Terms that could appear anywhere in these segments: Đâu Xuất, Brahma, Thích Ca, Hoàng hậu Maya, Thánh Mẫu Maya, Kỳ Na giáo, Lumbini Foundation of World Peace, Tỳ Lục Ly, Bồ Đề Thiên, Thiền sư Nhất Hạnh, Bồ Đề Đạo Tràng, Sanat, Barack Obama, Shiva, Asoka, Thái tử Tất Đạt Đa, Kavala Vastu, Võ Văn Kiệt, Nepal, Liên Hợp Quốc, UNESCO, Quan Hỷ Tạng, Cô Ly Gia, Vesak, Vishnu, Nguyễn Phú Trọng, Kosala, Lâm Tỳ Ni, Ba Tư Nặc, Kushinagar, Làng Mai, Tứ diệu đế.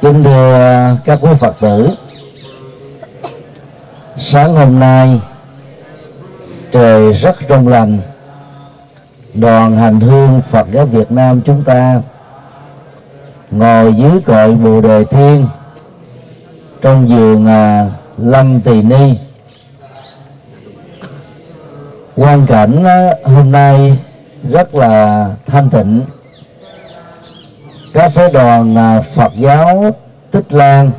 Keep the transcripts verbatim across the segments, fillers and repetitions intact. Kính thưa các quý Phật tử, sáng hôm nay trời rất trong lành. Đoàn hành hương Phật giáo Việt Nam chúng ta ngồi dưới cội Bồ Đề Thiên trong vườn Lâm Tỳ Ni. Quan cảnh hôm nay rất là thanh tịnh. Các phái đoàn Phật giáo Tích Lan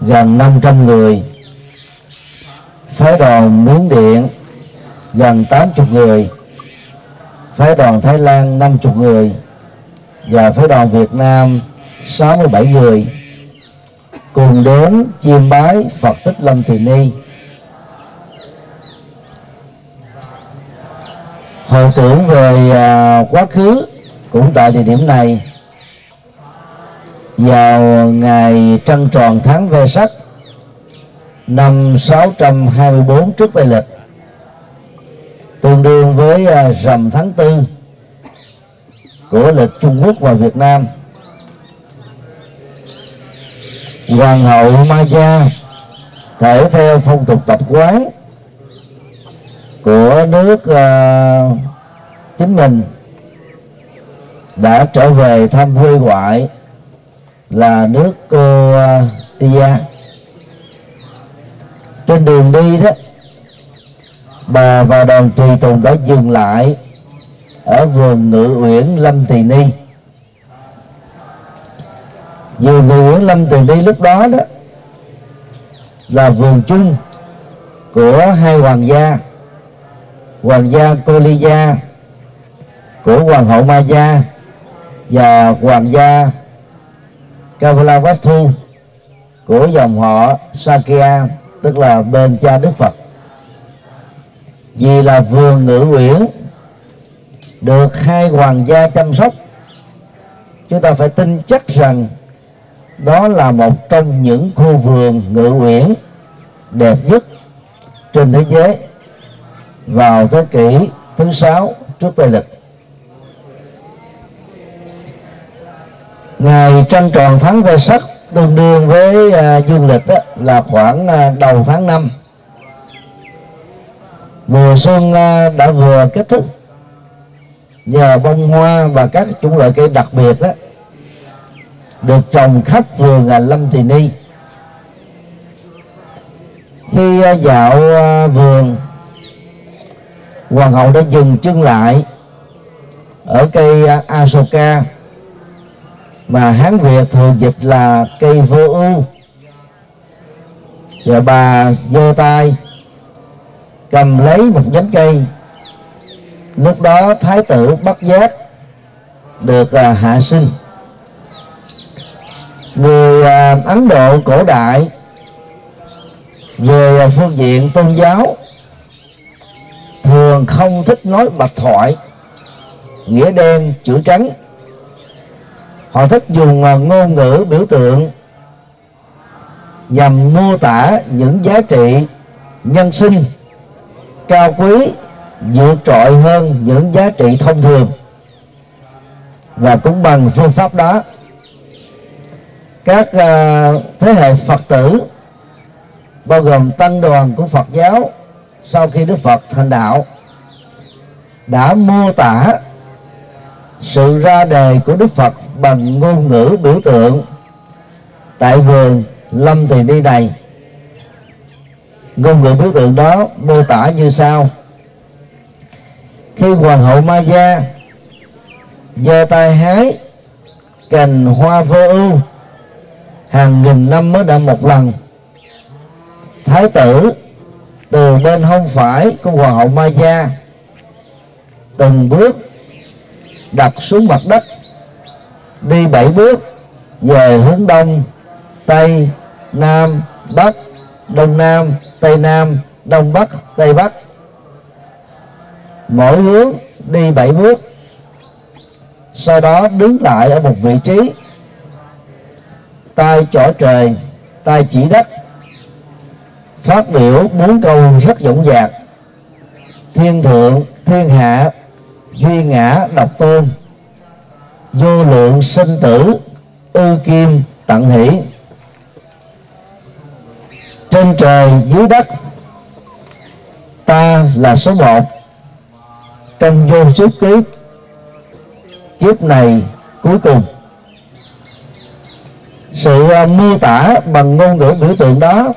gần năm trăm người, phái đoàn Miến Điện gần tám mươi người, phái đoàn Thái Lan năm mươi người và phái đoàn Việt Nam sáu mươi bảy người cùng đến chiêm bái Phật Tích Lâm Tỳ Ni. Hồi tưởng về quá khứ cũng tại địa điểm này, vào ngày trăng tròn tháng Vesak năm sáu trăm hai mươi tư trước Tây Lịch, tương đương với rằm tháng tư của lịch Trung Quốc và Việt Nam, Hoàng hậu Maya thể theo phong tục tập quán của nước uh, chính mình đã trở về thăm quê ngoại là nước Cô Ly Gia. Trên đường đi đó, bà và đoàn tùy tùng đã dừng lại ở vườn Ngự Uyển Lâm Tỳ Ni. Vườn Ngự Uyển Lâm Tỳ Ni lúc đó đó là vườn chung của hai hoàng gia, hoàng gia Cô Ly Gia của hoàng hậu Maya và hoàng gia Kavala Vastu của dòng họ Sakya, tức là bên cha Đức Phật. Vì là vườn Ngự Uyển được hai hoàng gia chăm sóc, chúng ta phải tin chắc rằng đó là một trong những khu vườn Ngự Uyển đẹp nhất trên thế giới vào thế kỷ thứ sáu trước Tây Lịch. Ngày trăng tròn tháng Vesak tương đương với uh, dương lịch đó, là khoảng uh, đầu tháng năm. Mùa xuân uh, đã vừa kết thúc, nhờ bông hoa và các chủng loại cây đặc biệt đó, được trồng khắp vườn uh, Lâm Tỳ Ni. Khi uh, dạo uh, vườn, hoàng hậu đã dừng chân lại ở cây uh, Asoka, mà Hán Việt thường dịch là cây vô ưu. Và bà giơ tay cầm lấy một nhánh cây. Lúc đó thái tử Bất Giác được hạ sinh. Người Ấn Độ cổ đại về phương diện tôn giáo thường không thích nói bạch thoại, nghĩa đen chữ trắng. Họ thích dùng ngôn ngữ biểu tượng nhằm mô tả những giá trị nhân sinh cao quý, vượt trội hơn những giá trị thông thường. Và cũng bằng phương pháp đó, các thế hệ Phật tử bao gồm tăng đoàn của Phật giáo sau khi Đức Phật thành đạo đã mô tả sự ra đề của Đức Phật bằng ngôn ngữ biểu tượng tại vườn Lâm Tỳ Ni này. Ngôn ngữ biểu tượng đó mô tả như sau: khi hoàng hậu Maya giơ tay hái cành hoa vô ưu hàng nghìn năm mới đâm một lần, thái tử từ bên hông phải của hoàng hậu Maya từng bước đặt xuống mặt đất, đi bảy bước về hướng đông, tây, nam, bắc, đông nam, tây nam, đông bắc, tây bắc. Mỗi hướng đi bảy bước, sau đó đứng lại ở một vị trí, tay chỏ trời, tay chỉ đất, phát biểu bốn câu rất dõng dạc: thiên thượng, thiên hạ, duy ngã độc tôn, vô lượng sinh tử, ưu kim tận hỷ. Trên trời dưới đất, ta là số một trong vô số kiếp, kiếp này cuối cùng. Sự miêu tả bằng ngôn ngữ biểu tượng đó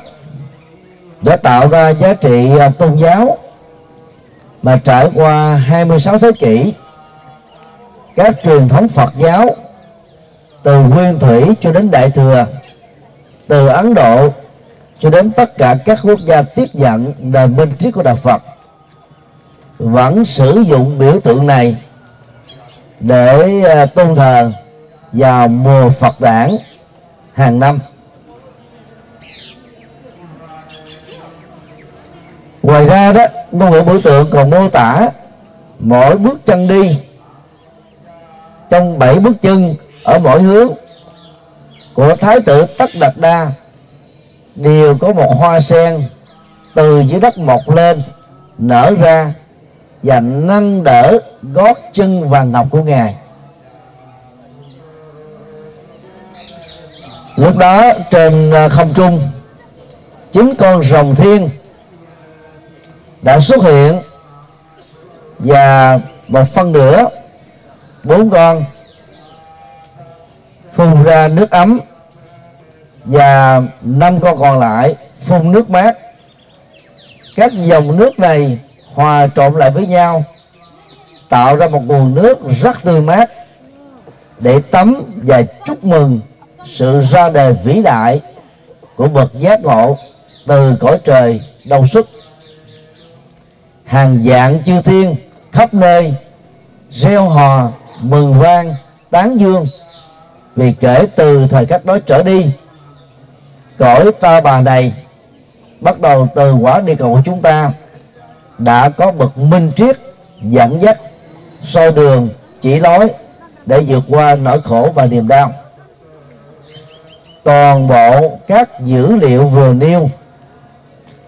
đã tạo ra giá trị tôn giáo mà trải qua hai mươi sáu thế kỷ. Các truyền thống Phật giáo từ Nguyên Thủy cho đến Đại Thừa, từ Ấn Độ cho đến tất cả các quốc gia tiếp nhận nền minh triết của Đạo Phật vẫn sử dụng biểu tượng này để tôn thờ vào mùa Phật đản hàng năm. Ngoài ra đó, ngôn ngữ biểu tượng còn mô tả mỗi bước chân đi trong bảy bước chân ở mỗi hướng của Thái tử Tất Đạt Đa đều có một hoa sen từ dưới đất mọc lên, nở ra và nâng đỡ gót chân vàng ngọc của Ngài. Lúc đó trên không trung, chính con rồng thiên đã xuất hiện và một phân nửa bốn con phun ra nước ấm và năm con còn lại phun nước mát. Các dòng nước này hòa trộn lại với nhau tạo ra một nguồn nước rất tươi mát để tắm và chúc mừng sự ra đời vĩ đại của bậc giác ngộ từ cõi trời Đâu Xuất. Hàng vạn chư thiên khắp nơi reo hò, mừng vang, tán dương, vì kể từ thời khắc đó trở đi, cõi ta bà này, bắt đầu từ quả địa cầu của chúng ta, đã có bậc minh triết dẫn dắt, soi đường, chỉ lối để vượt qua nỗi khổ và niềm đau. Toàn bộ các dữ liệu vừa nêu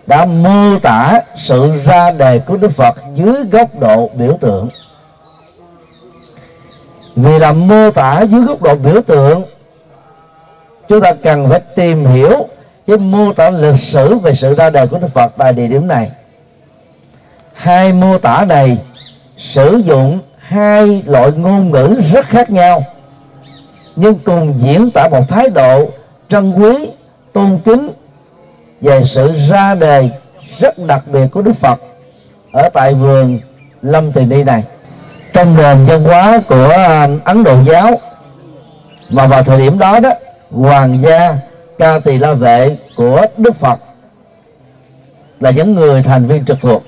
đã mô tả sự ra đời của Đức Phật dưới góc độ biểu tượng. Vì làm mô tả dưới góc độ biểu tượng, chúng ta cần phải tìm hiểu cái mô tả lịch sử về sự ra đời của Đức Phật tại địa điểm này. Hai mô tả này sử dụng hai loại ngôn ngữ rất khác nhau, nhưng cùng diễn tả một thái độ trân quý, tôn kính về sự ra đời rất đặc biệt của Đức Phật ở tại vườn Lâm Tỳ Ni này. Trong nền văn hóa của Ấn Độ giáo, mà vào thời điểm đó đó, hoàng gia Ca Tỳ La Vệ của Đức Phật là những người thành viên trực thuộc,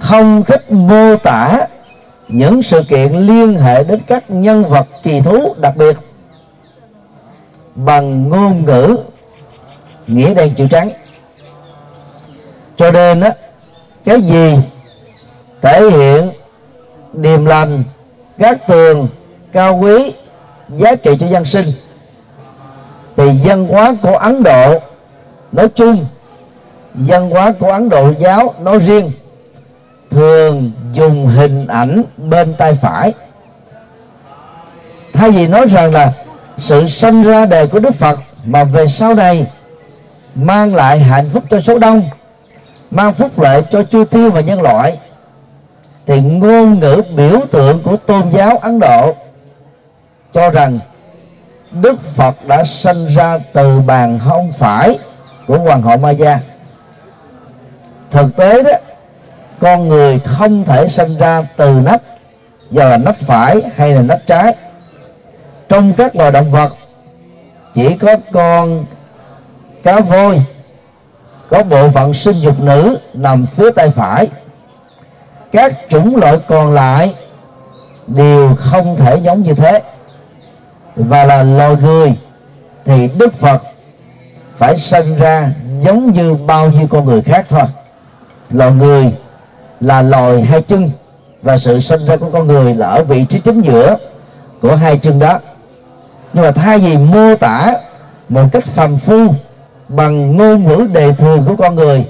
không thích mô tả những sự kiện liên hệ đến các nhân vật kỳ thú đặc biệt bằng ngôn ngữ nghĩa đen chữ trắng. Cho nên á, cái gì thể hiện điềm lành, các tường, cao quý, giá trị cho dân sinh, thì văn hóa của Ấn Độ nói chung, văn hóa của Ấn Độ giáo nói riêng, thường dùng hình ảnh bên tay phải. Thay vì nói rằng là sự sanh ra đời của Đức Phật mà về sau này mang lại hạnh phúc cho số đông, mang phúc lợi cho chư thiên và nhân loại, thì ngôn ngữ biểu tượng của tôn giáo Ấn Độ cho rằng Đức Phật đã sanh ra từ bàn hông phải của Hoàng hậu Maya. Thực tế đó, con người không thể sanh ra từ nách, giờ là nách phải hay là nách trái. Trong các loài động vật, chỉ có con cá voi có bộ phận sinh dục nữ nằm phía tay phải. Các chủng loại còn lại đều không thể giống như thế. Và là loài người thì Đức Phật phải sinh ra giống như bao nhiêu con người khác thôi. Loài người là loài hai chân, và sự sinh ra của con người là ở vị trí chính giữa của hai chân đó. Nhưng mà thay vì mô tả một cách phàm phu bằng ngôn ngữ đời thường của con người,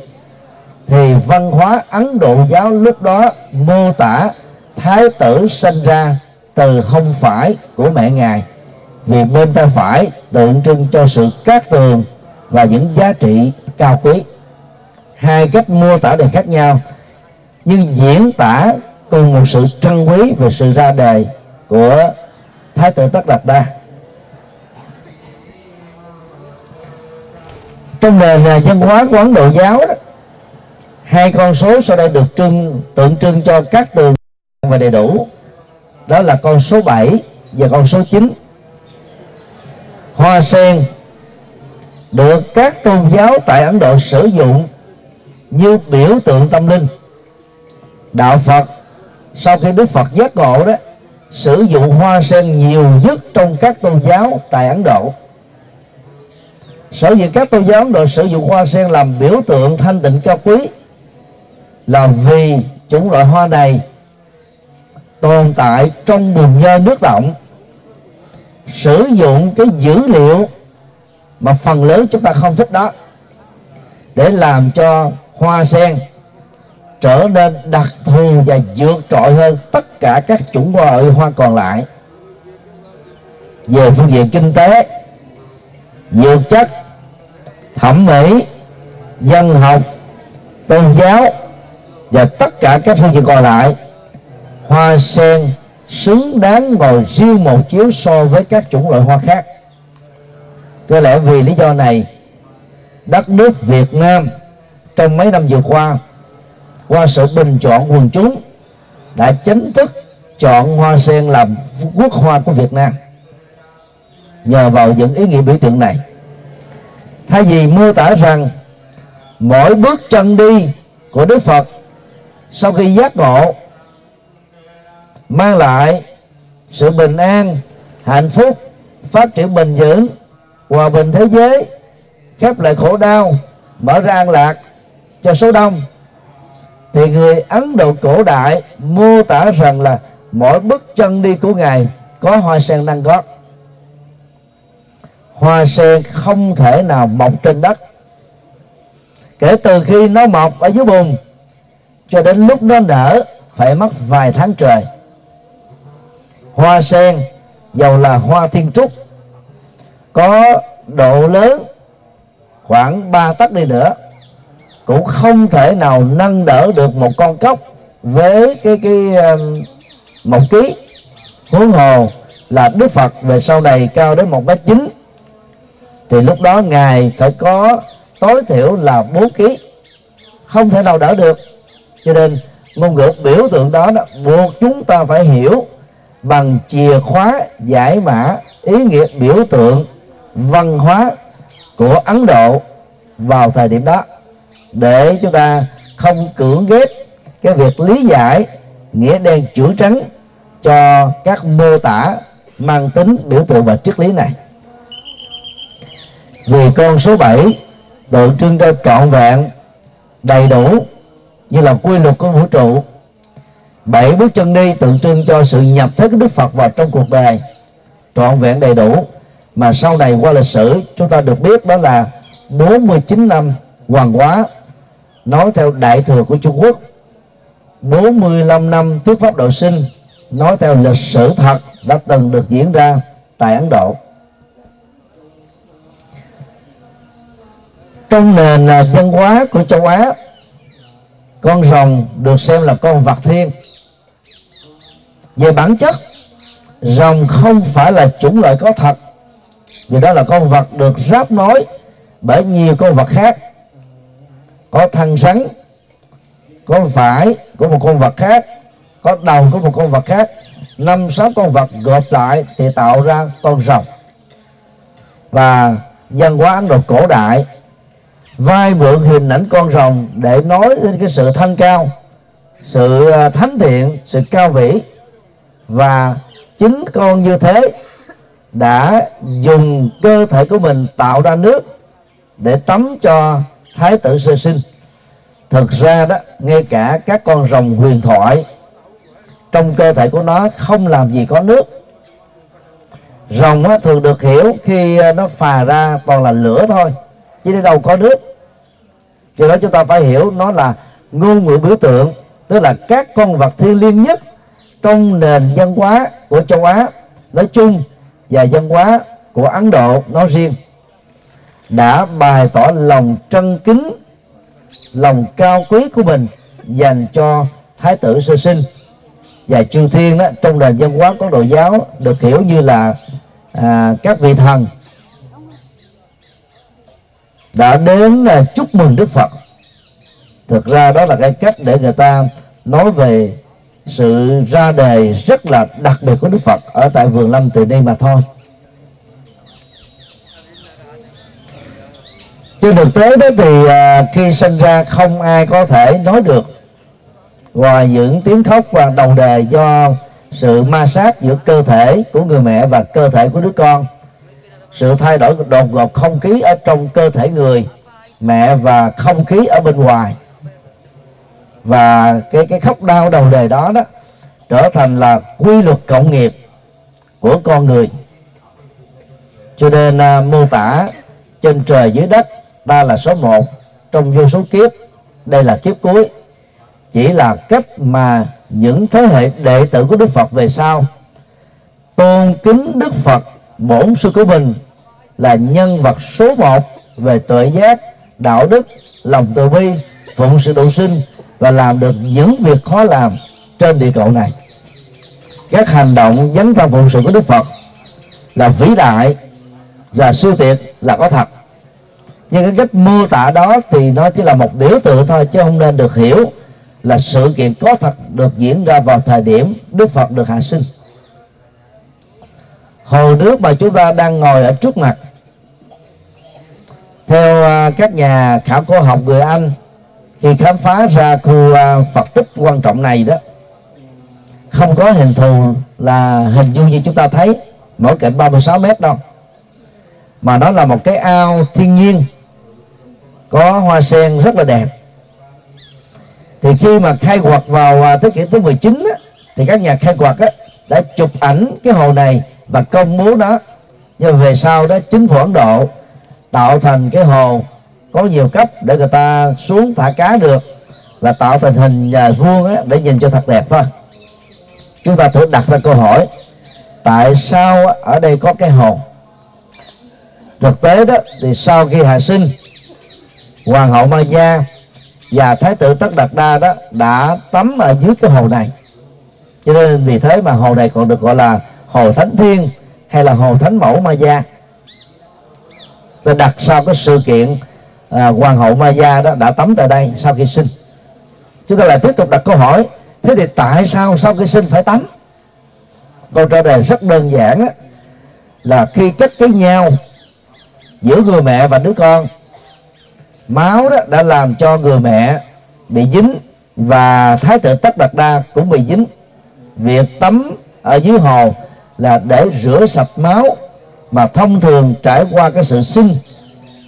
thì văn hóa Ấn Độ giáo lúc đó mô tả Thái tử sinh ra từ hông phải của mẹ Ngài, miền bên tay phải tượng trưng cho sự cát tường và những giá trị cao quý. Hai cách mô tả đều khác nhau, nhưng diễn tả cùng một sự trân quý về sự ra đời của Thái tử Tất Đạt Đa. Trong nền văn hóa của Ấn Độ giáo đó, hai con số sau đây được trưng, tượng trưng cho các tường và đầy đủ, đó là con số bảy và con số chín. Hoa sen được các tôn giáo tại Ấn Độ sử dụng như biểu tượng tâm linh. Đạo Phật sau khi Đức Phật giác ngộ đó sử dụng hoa sen nhiều nhất trong các tôn giáo tại Ấn Độ. Sở dĩ các tôn giáo Ấn Độ sử dụng hoa sen làm biểu tượng thanh tịnh cao quý là vì chủng loại hoa này tồn tại trong bùn nhơ nước động, sử dụng cái dữ liệu mà phần lớn chúng ta không thích đó để làm cho hoa sen trở nên đặc thù và vượt trội hơn tất cả các chủng loại hoa còn lại về phương diện kinh tế, dược chất, thẩm mỹ, dân học, tôn giáo và tất cả các phương diện còn lại. Hoa sen xứng đáng ngồi riêng một chiếu so với các chủng loại hoa khác. Có lẽ vì lý do này, đất nước Việt Nam trong mấy năm vừa qua, qua sự bình chọn quần chúng, đã chính thức chọn hoa sen làm quốc hoa của Việt Nam, nhờ vào những ý nghĩa biểu tượng này. Thay vì mô tả rằng mỗi bước chân đi của Đức Phật sau khi giác ngộ mang lại sự bình an, hạnh phúc, phát triển bền vững, hòa bình thế giới, khép lại khổ đau, mở ra an lạc cho số đông, thì người Ấn Độ cổ đại mô tả rằng là mỗi bước chân đi của Ngài có hoa sen nâng gót. Hoa sen không thể nào mọc trên đất. Kể từ khi nó mọc ở dưới bùn cho đến lúc nó nở phải mất vài tháng trời. Hoa sen, dầu là hoa thiên trúc, có độ lớn khoảng ba tấc đi nữa, cũng không thể nào nâng đỡ được một con cốc với cái, cái một ký. Huống hồ là Đức Phật về sau này cao đến một mét chín, thì lúc đó Ngài phải có tối thiểu là bốn ký, không thể nào đỡ được. Cho nên ngôn ngữ biểu tượng đó, đó buộc chúng ta phải hiểu bằng chìa khóa giải mã ý nghĩa biểu tượng văn hóa của Ấn Độ vào thời điểm đó, để chúng ta không cưỡng ghép cái việc lý giải nghĩa đen chữ trắng cho các mô tả mang tính biểu tượng và triết lý này. Vì con số bảy tượng trưng cho trọn vẹn, đầy đủ như là quy luật của vũ trụ. Bảy bước chân đi tượng trưng cho sự nhập thế của Đức Phật vào trong cuộc đời trọn vẹn đầy đủ, mà sau này qua lịch sử chúng ta được biết đó là bốn mươi chín năm hoàng hóa nói theo Đại thừa của Trung Quốc, bốn mươi lăm năm thuyết pháp độ sinh nói theo lịch sử thật đã từng được diễn ra tại Ấn Độ. Trong nền văn hóa của châu Á, con rồng được xem là con vật thiên. Về bản chất, rồng không phải là chủng loại có thật, vì đó là con vật được ráp nối bởi nhiều con vật khác. Có thân rắn, có vải của một con vật khác, có đầu của một con vật khác, năm sáu con vật gộp lại thì tạo ra con rồng. Và văn hóa Ấn Độ cổ đại vai mượn hình ảnh con rồng để nói đến cái sự thanh cao, sự thánh thiện, sự cao vĩ. Và chính con như thế đã dùng cơ thể của mình tạo ra nước để tắm cho Thái tử sơ sinh. Thực ra đó, ngay cả các con rồng huyền thoại, trong cơ thể của nó không làm gì có nước. Rồng á, thường được hiểu khi nó phà ra toàn là lửa thôi, chứ đâu có nước. Cho đó chúng ta phải hiểu nó là ngôn ngữ biểu tượng, tức là các con vật thiêng liêng nhất trong nền văn hóa của châu Á nói chung và văn hóa của Ấn Độ nói riêng đã bày tỏ lòng trân kính, lòng cao quý của mình dành cho Thái tử sơ sinh. Và chư thiên đó, trong nền văn hóa của Đạo giáo được hiểu như là à, các vị thần đã đến à, chúc mừng Đức Phật. Thực ra đó là cái cách để người ta nói về sự ra đề rất là đặc biệt của Đức Phật ở tại vườn Lâm Tỳ Ni mà thôi. Trên thực tế đó thì à, khi sinh ra không ai có thể nói được ngoài những tiếng khóc và đầu đề do sự ma sát giữa cơ thể của người mẹ và cơ thể của đứa con, sự thay đổi đột ngột không khí ở trong cơ thể người mẹ và không khí ở bên ngoài, và cái cái khóc đau đầu đề đó đó trở thành là quy luật cộng nghiệp của con người. Cho nên à, mô tả trên trời dưới đất ta là số một trong vô số kiếp, đây là kiếp cuối, chỉ là cách mà những thế hệ đệ tử của Đức Phật về sau tôn kính Đức Phật bổn sư của mình là nhân vật số một về tuệ giác, đạo đức, lòng từ bi, phụng sự độ sinh, và làm được những việc khó làm trên địa cầu này. Các hành động dấn thân phụng sự của Đức Phật là vĩ đại, là siêu tuyệt, là có thật. Nhưng cái cách mô tả đó thì nó chỉ là một biểu tượng thôi, chứ không nên được hiểu là sự kiện có thật được diễn ra vào thời điểm Đức Phật được hạ sinh. Hồ nước mà chúng ta đang ngồi ở trước mặt, theo các nhà khảo cổ học người Anh, khi khám phá ra khu Phật Tích quan trọng này đó, không có hình thù là hình dung như chúng ta thấy mỗi cạnh ba mươi sáu mét đâu, mà nó là một cái ao thiên nhiên có hoa sen rất là đẹp. Thì khi mà khai quật vào thế kỷ thứ mười chín á, thì các nhà khai quật á, đã chụp ảnh cái hồ này và công bố nó. Nhưng về sau đó chính phủ Ấn Độ tạo thành cái hồ có nhiều cấp để người ta xuống thả cá được, và tạo thành hình vuông á, để nhìn cho thật đẹp thôi. Chúng ta thử đặt ra câu hỏi tại sao ở đây có cái hồ. Thực tế đó thì sau khi hạ sinh, Hoàng hậu Maya và Thái tử Tất Đạt Đa đó đã tắm ở dưới cái hồ này, cho nên vì thế mà hồ này còn được gọi là hồ Thánh Thiên hay là hồ Thánh Mẫu Maya. Tôi đặt sau cái sự kiện à, Hoàng hậu Maya đó đã tắm tại đây sau khi sinh. Chúng ta lại tiếp tục đặt câu hỏi, thế thì tại sao sau khi sinh phải tắm? Câu trả lời rất đơn giản đó, là khi kết cái nhau giữa người mẹ và đứa con, máu đó đã làm cho người mẹ bị dính và Thái tử Tất Đạt Đa cũng bị dính. Việc tắm ở dưới hồ là để rửa sạch máu, mà thông thường trải qua cái sự sinh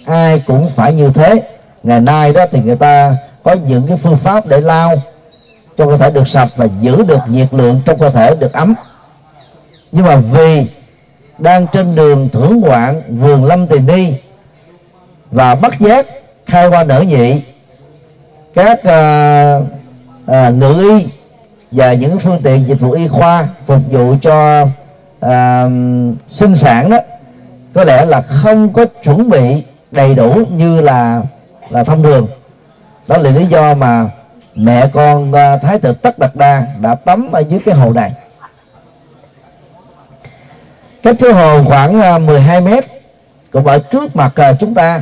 ai cũng phải như thế. Ngày nay đó thì người ta có những cái phương pháp để lau cho cơ thể được sạch và giữ được nhiệt lượng trong cơ thể được ấm. Nhưng mà vì đang trên đường thưởng ngoạn vườn Lâm Tỳ Ni và bất giác khai hoa nở nhị, các à, à, ngự y và những phương tiện dịch vụ y khoa phục vụ cho à, sinh sản đó có lẽ là không có chuẩn bị đầy đủ như là là thông thường. Đó là lý do mà mẹ con à, Thái tử Tất Đạt Đa đã tắm ở dưới cái hồ này. Cách cái hồ khoảng à, mười hai mét, cũng ở trước mặt à, chúng ta.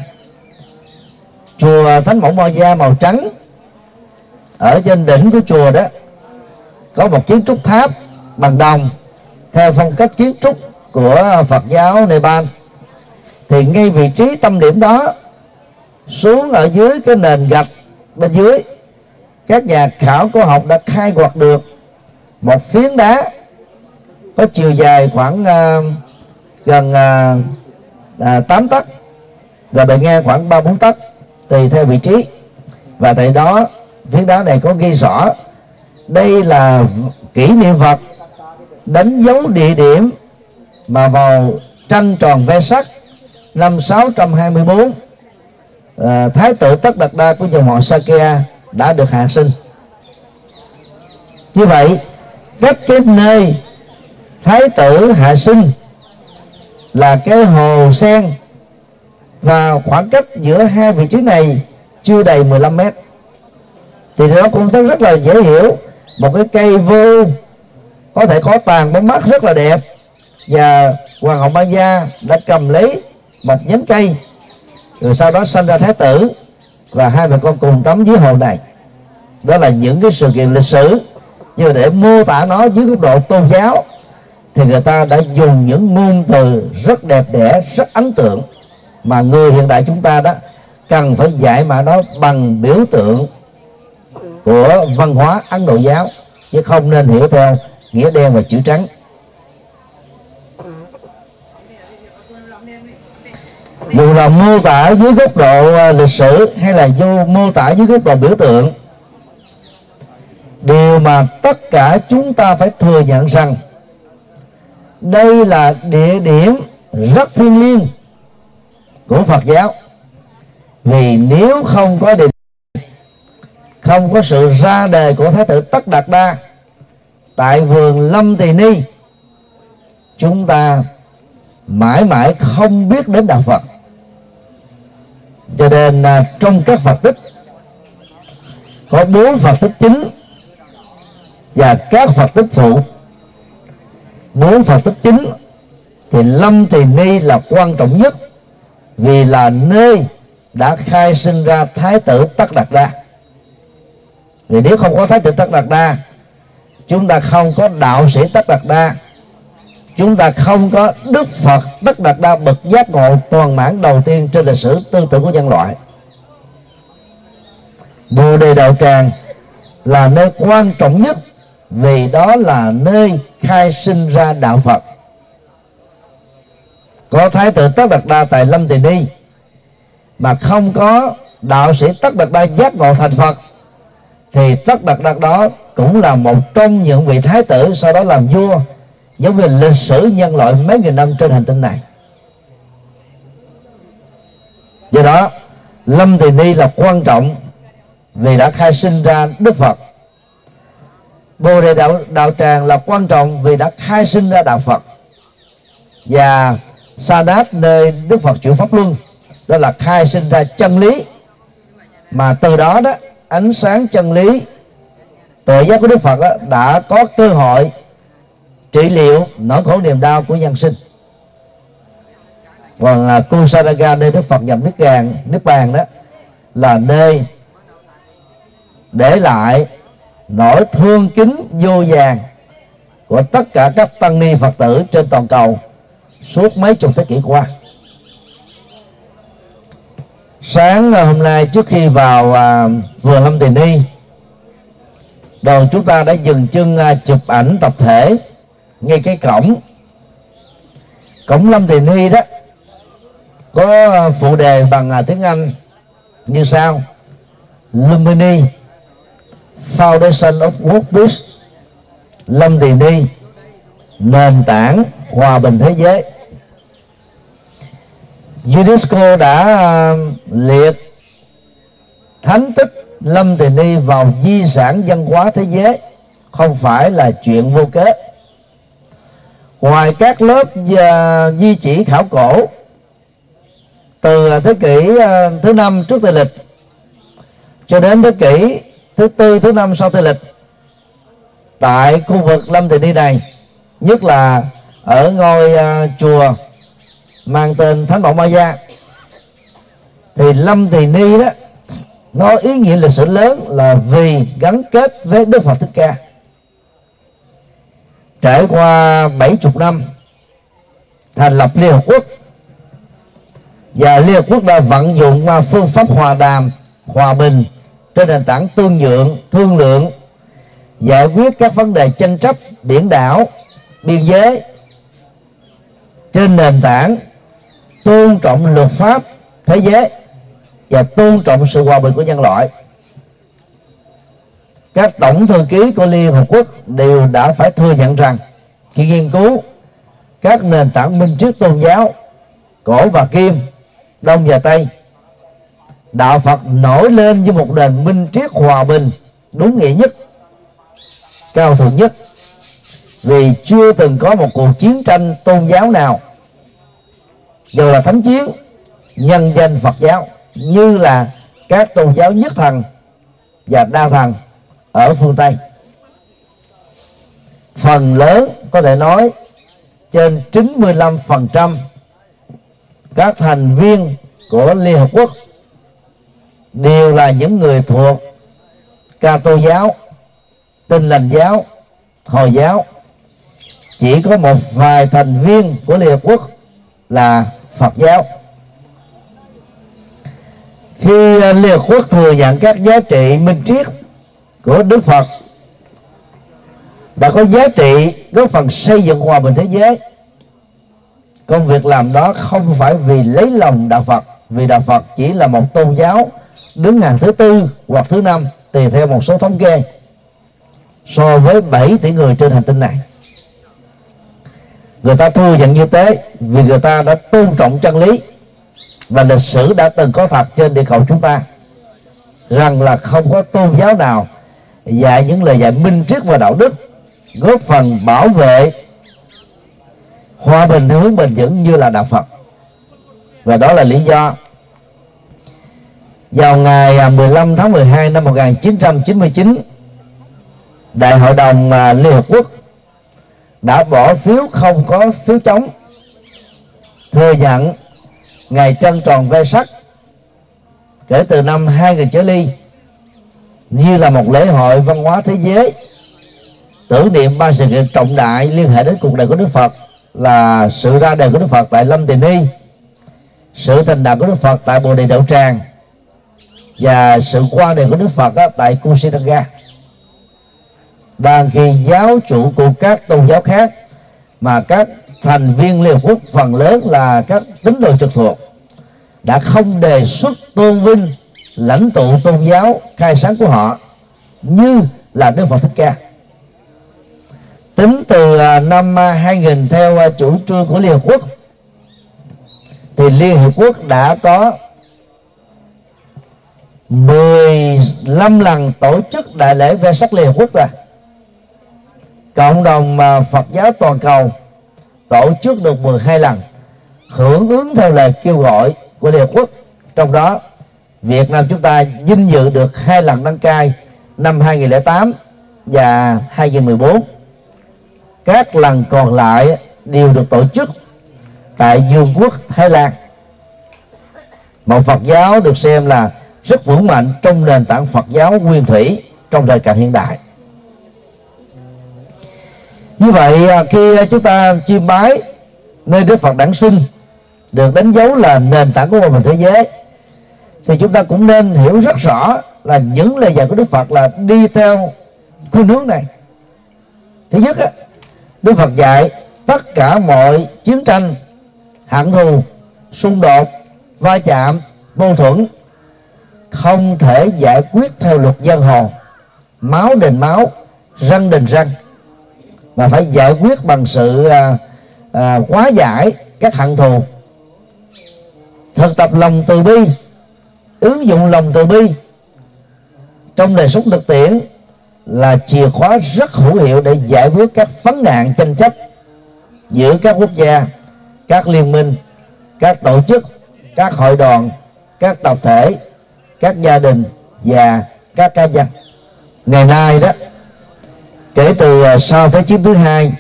Chùa Thánh Mẫu Maya màu trắng, ở trên đỉnh của chùa đó có một kiến trúc tháp bằng đồng theo phong cách kiến trúc của Phật giáo Nepal. Thì ngay vị trí tâm điểm đó, xuống ở dưới cái nền gạch bên dưới, các nhà khảo cổ học đã khai quật được một phiến đá có chiều dài khoảng uh, gần uh, tám tấc và bề ngang khoảng ba bốn tấc tùy theo vị trí. Và tại đó phiến đá này có ghi rõ đây là kỷ niệm vật đánh dấu địa điểm mà vào trăng tròn Vesak năm sáu trăm hai mươi tư à, Thái tử Tất Đạt Đa của dòng họ Sakya đã được hạ sinh. Như vậy, các cái nơi Thái tử hạ sinh là cái hồ sen, và khoảng cách giữa hai vị trí này chưa đầy mười lăm mét. Thì nó cũng thấy rất là dễ hiểu. Một cái cây vô có thể có tàn bóng mát rất là đẹp, và Hoàng hậu Maya đã cầm lấy một nhánh cây, rồi sau đó sanh ra Thái tử, và hai mẹ con cùng tắm dưới hồ này. Đó là những cái sự kiện lịch sử. Nhưng mà để mô tả nó dưới góc độ tôn giáo thì người ta đã dùng những ngôn từ rất đẹp đẽ, rất ấn tượng, mà người hiện đại chúng ta đó cần phải giải mã nó bằng biểu tượng của văn hóa Ấn Độ giáo, chứ không nên hiểu theo nghĩa đen và chữ trắng. Dù là mô tả dưới góc độ lịch sử hay là vô mô tả dưới góc độ biểu tượng, điều mà tất cả chúng ta phải thừa nhận rằng đây là địa điểm rất thiêng liêng của Phật giáo. Vì nếu không có địa điểm, không có sự ra đề của Thái tử Tất Đạt Đa tại vườn Lâm Tỳ Ni, chúng ta mãi mãi không biết đến đạo Phật. Cho nên trong các Phật tích có bốn Phật tích chính và các Phật tích phụ. Bốn Phật tích chính thì Lâm Tỳ Ni là quan trọng nhất, vì là nơi đã khai sinh ra Thái tử Tất Đạt Đa. Vì nếu không có Thái tử Tất Đạt Đa, chúng ta không có đạo sĩ Tất Đạt Đa, chúng ta không có Đức Phật Tất Đạt Đa bậc giác ngộ toàn mãn đầu tiên trên lịch sử tư tưởng của nhân loại. Bồ Đề Đạo Tràng là nơi quan trọng nhất, vì đó là nơi khai sinh ra đạo Phật. Có Thái tử Tất Đạt Đa tại Lâm Tỳ Ni mà không có đạo sĩ Tất Đạt Đa giác ngộ thành Phật, thì Tất Đạt Đa đó cũng là một trong những vị thái tử sau đó làm vua, giống như lịch sử nhân loại mấy nghìn năm trên hành tinh này. Do đó Lâm Tỳ Ni là quan trọng vì đã khai sinh ra Đức Phật. Bồ Đề Đạo, Đạo Tràng là quan trọng vì đã khai sinh ra đạo Phật. Và Sanat, nơi Đức Phật chuyển pháp luân, đó là khai sinh ra chân lý, mà từ đó đó ánh sáng chân lý tự giác của Đức Phật đó, đã có cơ hội trị liệu nỗi khổ niềm đau của nhân sinh. Còn là Kushinagar, nơi Đức Phật nhập Niết Bàn, Niết Bàn đó là nơi để lại nỗi thương kính vô vàn của tất cả các tăng ni Phật tử trên toàn cầu suốt mấy chục thế kỷ qua. Sáng hôm nay, trước khi vào à, vườn Lâm Tỳ Ni, đoàn chúng ta đã dừng chân à, chụp ảnh tập thể ngay cái cổng cổng Lâm Tỳ Ni đó, có à, phụ đề bằng à, tiếng Anh như sau: Lumbini Foundation of World Peace, Lâm Tỳ Ni nền tảng hòa bình thế giới. UNESCO đã liệt thánh tích Lâm Tỳ Ni vào di sản văn hóa thế giới, không phải là chuyện vô cớ. Ngoài các lớp di chỉ khảo cổ từ thế kỷ thứ năm trước Tây lịch cho đến thế kỷ thứ tư, thứ năm sau Tây lịch, tại khu vực Lâm Tỳ Ni này, nhất là ở ngôi uh, chùa mang tên Thánh Mẫu Maya, thì Lâm Tỳ Ni đó nó ý nghĩa lịch sử lớn là vì gắn kết với Đức Phật Thích Ca. Trải qua bảy mươi năm thành lập Liên Hợp Quốc, và Liên Hợp Quốc đã vận dụng qua phương pháp hòa đàm, hòa bình trên nền tảng tương nhượng, thương lượng, giải quyết các vấn đề tranh chấp biển đảo, biên giới trên nền tảng tôn trọng luật pháp thế giới và tôn trọng sự hòa bình của nhân loại. Các tổng thư ký của Liên Hợp Quốc đều đã phải thừa nhận rằng khi nghiên cứu các nền tảng minh triết tôn giáo cổ và kim, đông và tây, đạo Phật nổi lên như một nền minh triết hòa bình đúng nghĩa nhất, cao thượng nhất, vì chưa từng có một cuộc chiến tranh tôn giáo nào đều là thánh chiến nhân danh Phật giáo, như là các tôn giáo nhất thần và đa thần ở phương Tây. Phần lớn, có thể nói trên chín mươi lăm phần trăm các thành viên của Liên Hợp Quốc đều là những người thuộc Ca Tô giáo, Tin Lành giáo, Hồi giáo. Chỉ có một vài thành viên của Liên Hợp Quốc là Phật giáo. Khi Liên Hợp Quốc thừa nhận các giá trị minh triết của Đức Phật đã có giá trị góp phần xây dựng hòa bình thế giới, công việc làm đó không phải vì lấy lòng đạo Phật, vì đạo Phật chỉ là một tôn giáo đứng hàng thứ tư hoặc thứ năm tùy theo một số thống kê so với bảy tỷ người trên hành tinh này. Người ta thừa nhận như thế vì người ta đã tôn trọng chân lý và lịch sử đã từng có thật trên địa cầu chúng ta, rằng là không có tôn giáo nào dạy những lời dạy minh triết và đạo đức góp phần bảo vệ hòa bình theo hướng bền vững như là đạo Phật. Và đó là lý do vào ngày mười lăm tháng mười hai năm một nghìn chín trăm chín mươi chín, Đại hội đồng Liên Hợp Quốc đã bỏ phiếu không có phiếu chống thừa nhận ngày trăng tròn Vesak kể từ năm hai nghìn trở đi như là một lễ hội văn hóa thế giới tưởng niệm ba sự kiện trọng đại liên hệ đến cuộc đời của Đức Phật, là sự ra đời của Đức Phật tại Lâm Tỳ Ni, sự thành đạo của Đức Phật tại Bồ Đề Đạo Tràng và sự qua đời của Đức Phật tại Kushinagar. Đang khi giáo chủ của các tôn giáo khác mà các thành viên Liên Hợp Quốc phần lớn là các tín đồ trực thuộc đã không đề xuất tôn vinh lãnh tụ tôn giáo khai sáng của họ như là Đức Phật Thích Ca. Tính từ năm hai nghìn theo chủ trương của Liên Hợp Quốc thì Liên Hợp Quốc đã có mười lăm lần tổ chức đại lễ Vesak Liên Hợp Quốc rồi. Cộng đồng Phật giáo toàn cầu tổ chức được mười hai lần, hưởng ứng theo lời kêu gọi của Liên Hợp Quốc. Trong đó Việt Nam chúng ta vinh dự được hai lần đăng cai năm hai nghìn lẻ tám và hai nghìn mười bốn. Các lần còn lại đều được tổ chức tại vương quốc Thái Lan. Một Phật giáo được xem là rất vững mạnh trong nền tảng Phật giáo nguyên thủy trong thời kỳ hiện đại. Như vậy, khi chúng ta chiêm bái nơi Đức Phật đản sinh được đánh dấu là nền tảng của hòa bình thế giới, thì chúng ta cũng nên hiểu rất rõ là những lời dạy của Đức Phật là đi theo khuynh hướng này. Thứ nhất, Đức Phật dạy tất cả mọi chiến tranh, hận thù, xung đột, va chạm, mâu thuẫn không thể giải quyết theo luật giang hồ, máu đền máu, răng đền răng, mà phải giải quyết bằng sự à, à, hóa giải các hận thù, thực tập lòng từ bi, ứng dụng lòng từ bi trong đời sống thực tiễn là chìa khóa rất hữu hiệu để giải quyết các vấn nạn tranh chấp giữa các quốc gia, các liên minh, các tổ chức, các hội đoàn, các tập thể, các gia đình và các cá nhân. Ngày nay đó, kể từ sau Thế chiến thứ hai,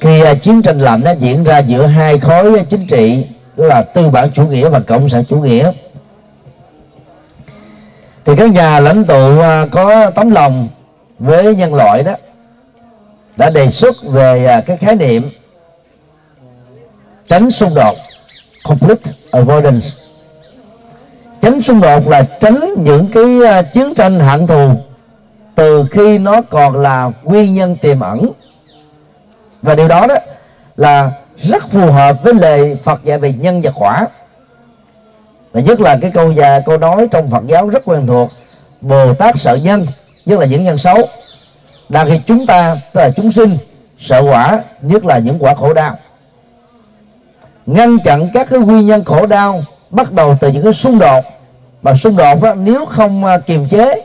khi chiến tranh lạnh đã diễn ra giữa hai khối chính trị, đó là tư bản chủ nghĩa và cộng sản chủ nghĩa, thì các nhà lãnh tụ có tấm lòng với nhân loại đó đã đề xuất về cái khái niệm tránh xung đột, conflict avoidance. Tránh xung đột là tránh những cái chiến tranh hận thù từ khi nó còn là nguyên nhân tiềm ẩn, và điều đó đó là rất phù hợp với lời Phật dạy về nhân và quả, và nhất là cái câu già câu nói trong Phật giáo rất quen thuộc: Bồ Tát sợ nhân, nhất là những nhân xấu. Đang khi chúng ta, tức là chúng sinh, sợ quả, nhất là những quả khổ đau. Ngăn chặn các cái nguyên nhân khổ đau bắt đầu từ những cái xung đột, và xung đột đó, nếu không kiềm chế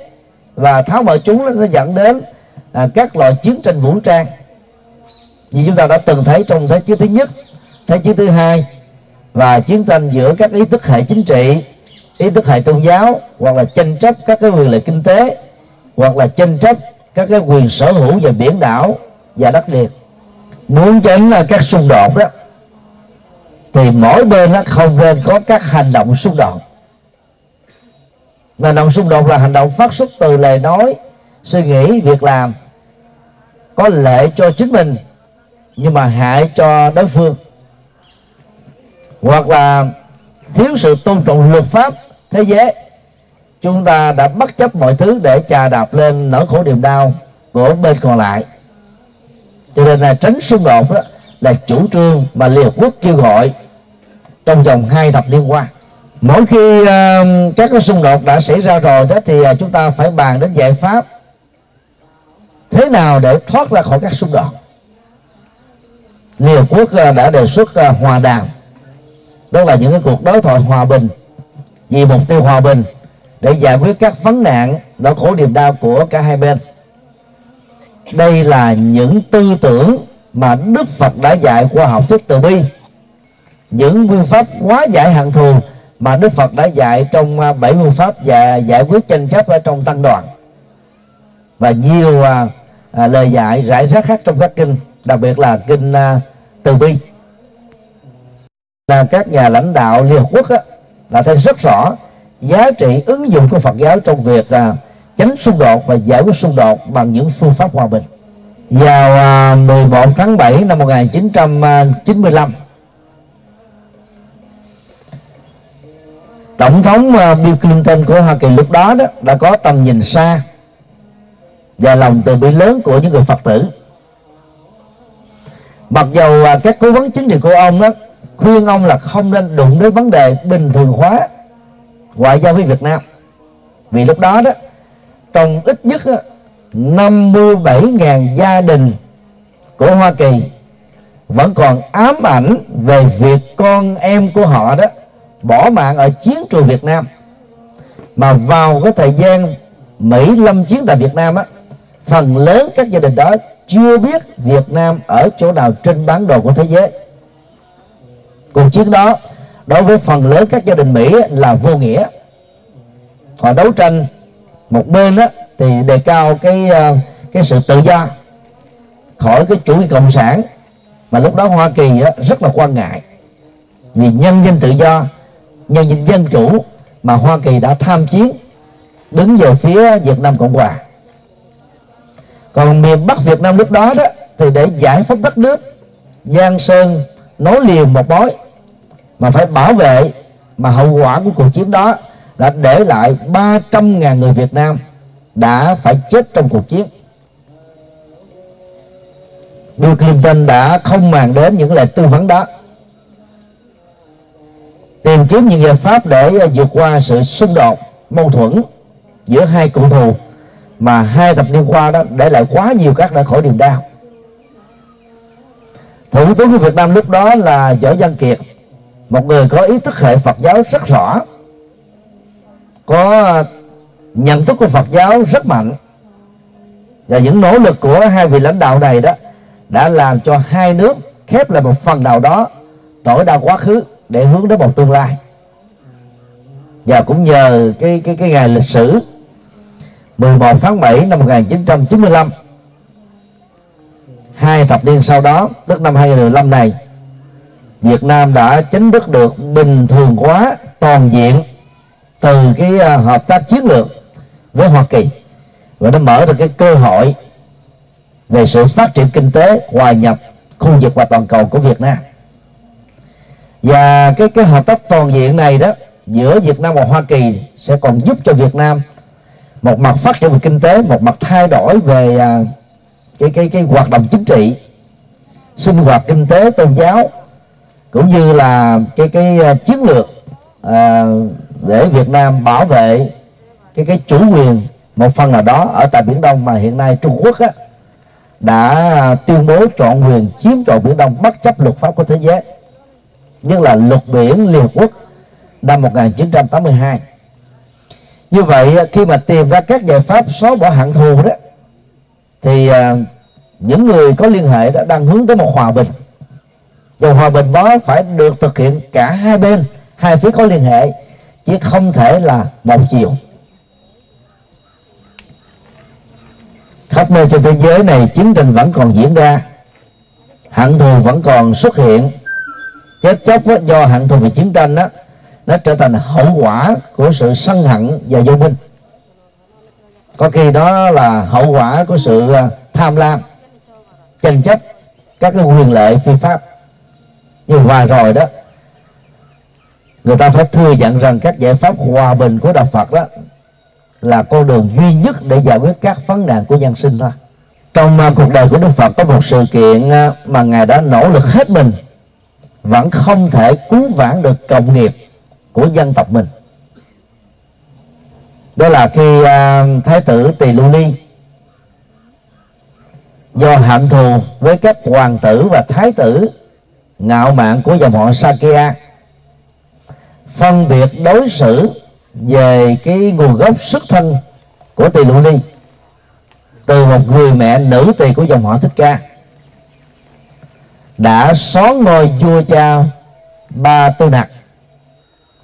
và tháo mở chúng, nó dẫn đến à, các loại chiến tranh vũ trang. Vì chúng ta đã từng thấy trong Thế chiến thứ nhất, Thế chiến thứ hai, và chiến tranh giữa các ý thức hệ chính trị, ý thức hệ tôn giáo, hoặc là tranh chấp các cái quyền lợi kinh tế, hoặc là tranh chấp các cái quyền sở hữu về biển đảo và đất liền. Muốn tránh các xung đột đó thì mỗi bên nó không nên có các hành động xung đột. Hành động xung đột là hành động phát xuất từ lời nói, suy nghĩ, việc làm có lợi cho chính mình nhưng mà hại cho đối phương, hoặc là thiếu sự tôn trọng luật pháp thế giới. Chúng ta đã bất chấp mọi thứ để chà đạp lên nỗi khổ niềm đau của bên còn lại. Cho nên là tránh xung đột đó là chủ trương mà Liên Hợp Quốc kêu gọi trong vòng hai thập niên qua. Mỗi khi uh, các cái xung đột đã xảy ra rồi đó thì uh, chúng ta phải bàn đến giải pháp thế nào để thoát ra khỏi các xung đột. Liên Hợp Quốc uh, đã đề xuất uh, hòa đàm, đó là những cái cuộc đối thoại hòa bình vì mục tiêu hòa bình để giải quyết các vấn nạn, nỗi khổ niềm đau của cả hai bên. Đây là những tư tưởng mà Đức Phật đã dạy qua học thuyết từ bi, những phương pháp hóa giải hận thù mà Đức Phật đã dạy trong bảy phương pháp và giải quyết tranh chấp ở trong tăng đoàn, và nhiều à, à, lời dạy rải rác khác trong các kinh, đặc biệt là kinh à, từ bi. Là các nhà lãnh đạo Liên Hợp Quốc á, đã thấy rất rõ giá trị ứng dụng của Phật giáo trong việc à, tránh xung đột và giải quyết xung đột bằng những phương pháp hòa bình. Vào à, mười một tháng bảy năm một nghìn chín trăm chín mươi lăm, Tổng thống à, Bill Clinton của Hoa Kỳ lúc đó, đó đã có tầm nhìn xa và lòng từ bi lớn của những người Phật tử. Mặc dầu à, các cố vấn chính trị của ông đó khuyên ông là không nên đụng đến vấn đề bình thường hóa ngoại giao với Việt Nam, vì lúc đó đó trong ít nhất năm mươi bảy nghìn gia đình của Hoa Kỳ vẫn còn ám ảnh về việc con em của họ đó bỏ mạng ở chiến trường Việt Nam. Mà vào cái thời gian Mỹ lâm chiến tại Việt Nam á, phần lớn các gia đình đó chưa biết Việt Nam ở chỗ nào trên bản đồ của thế giới. Cuộc chiến đó đối với phần lớn các gia đình Mỹ là vô nghĩa. Họ đấu tranh một bên đó thì đề cao cái cái sự tự do khỏi cái chủ nghĩa cộng sản, mà lúc đó Hoa Kỳ rất là quan ngại vì nhân dân tự do, nhân dân dân chủ mà Hoa Kỳ đã tham chiến đứng về phía Việt Nam Cộng Hòa. Còn miền Bắc Việt Nam lúc đó đó thì để giải phóng đất nước, Giang Sơn nối liền một mối mà phải bảo vệ, mà hậu quả của cuộc chiến đó đã để lại ba trăm nghìn người Việt Nam đã phải chết trong cuộc chiến. Bill Clinton đã không màng đến những lời tư vấn đó, tìm kiếm những giải pháp để vượt qua sự xung đột, mâu thuẫn giữa hai cựu thù mà hai thập niên qua đó để lại quá nhiều các nỗi khổ niềm đau. Thủ tướng của Việt Nam lúc đó là Võ Văn Kiệt, một người có ý thức hệ Phật giáo rất rõ, có nhận thức của Phật giáo rất mạnh, và những nỗ lực của hai vị lãnh đạo này đó đã làm cho hai nước khép lại một phần nào đó nỗi đau quá khứ để hướng đến một tương lai. Và cũng nhờ cái cái cái ngày lịch sử mười một tháng bảy năm một nghìn chín trăm chín mươi lăm, hai thập niên sau đó, tức năm hai nghìn không trăm mười lăm này, Việt Nam đã chính thức được bình thường hóa toàn diện từ cái hợp tác chiến lược với Hoa Kỳ, và nó mở ra cái cơ hội về sự phát triển kinh tế, hòa nhập khu vực và toàn cầu của Việt Nam. Và cái cái hợp tác toàn diện này đó giữa Việt Nam và Hoa Kỳ sẽ còn giúp cho Việt Nam một mặt phát triển về kinh tế, một mặt thay đổi về cái cái cái hoạt động chính trị, sinh hoạt kinh tế, tôn giáo, cũng như là cái cái chiến lược à, để Việt Nam bảo vệ cái cái chủ quyền một phần nào đó ở tại Biển Đông, mà hiện nay Trung Quốc á, đã tuyên bố trọn quyền chiếm trọn Biển Đông bất chấp luật pháp của thế giới, nhất là luật biển Liên Hợp Quốc năm một nghìn chín trăm tám mươi hai. Như vậy khi mà tìm ra các giải pháp xóa bỏ hận thù đó thì à, những người có liên hệ đã đang hướng tới một hòa bình, Và hòa bình mới phải được thực hiện cả hai bên, hai phía có liên hệ, chứ không thể là một chiều. Khắp nơi trên thế giới này chiến tranh vẫn còn diễn ra, hận thù vẫn còn xuất hiện. Chết chóc đó, do hận thù về chiến tranh đó, nó trở thành hậu quả của sự sân hận và vô minh. Có khi đó là hậu quả của sự tham lam, tranh chấp các cái quyền lợi phi pháp. Như vừa rồi đó, người ta phải thừa nhận rằng các giải pháp hòa bình của Đạo Phật đó là con đường duy nhất để giải quyết các vấn nạn của nhân sinh thôi. Trong cuộc đời của Đức Phật có một sự kiện mà Ngài đã nỗ lực hết mình vẫn không thể cứu vãn được cộng nghiệp của dân tộc mình. Đó là khi Thái tử Tỳ Lục Ly do hận thù với các hoàng tử và thái tử ngạo mạn của dòng họ Sakya, phân biệt đối xử về cái nguồn gốc xuất thân của Tỳ Lục Ly từ một người mẹ nữ tỳ của dòng họ Thích Ca, đã xóa ngôi vua cha Ba Tư Nặc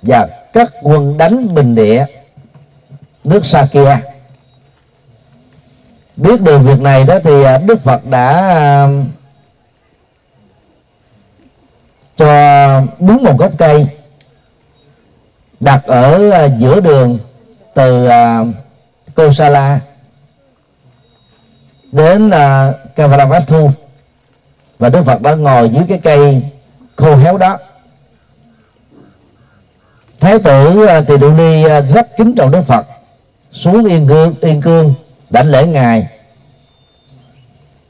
và các quân đánh bình địa nước Sakya. Biết được việc này đó thì Đức Phật đã cho đúng một gốc cây đặt ở giữa đường từ Kosala đến Kavala Vastu, và Đức Phật đã ngồi dưới cái cây khô héo đó. Thái tử Tỳ Lục Ly rất kính trọng Đức Phật, xuống Yên Cương, Yên Cương đảnh lễ Ngài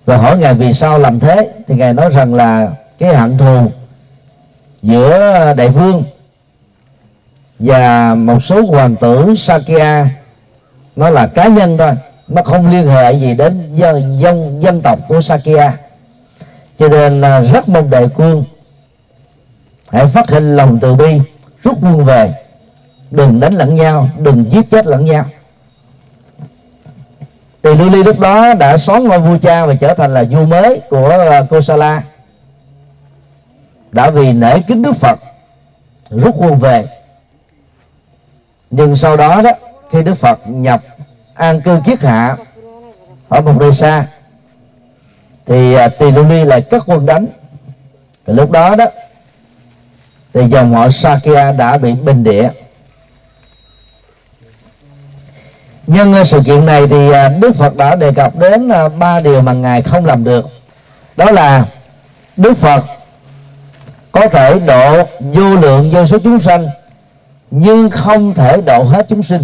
và hỏi Ngài vì sao làm thế. Thì Ngài nói rằng là cái hận thù giữa đại vương và một số hoàng tử Sakya nó là cá nhân thôi, nó không liên hệ gì đến dân, dân, dân tộc của Sakya. Cho nên rất mong đại vương hãy phát hiện lòng từ bi, rút quân về, đừng đánh lẫn nhau, đừng giết chết lẫn nhau. Tỳ Lục Ly lúc đó đã xóa ngôi vua cha và trở thành là vua mới của Kosala. Đã vì nể kính Đức Phật rút quân về. Nhưng sau đó đó, khi Đức Phật nhập an cư kiết hạ ở một nơi xa, thì Tỳ Lục Ly lại cất quân đánh. Và lúc đó đó thì dòng họ Sakya đã bị bình địa. Nhân sự kiện này thì Đức Phật đã đề cập đến ba điều mà Ngài không làm được. Đó là Đức Phật có thể độ vô lượng vô số chúng sanh, nhưng không thể độ hết chúng sinh.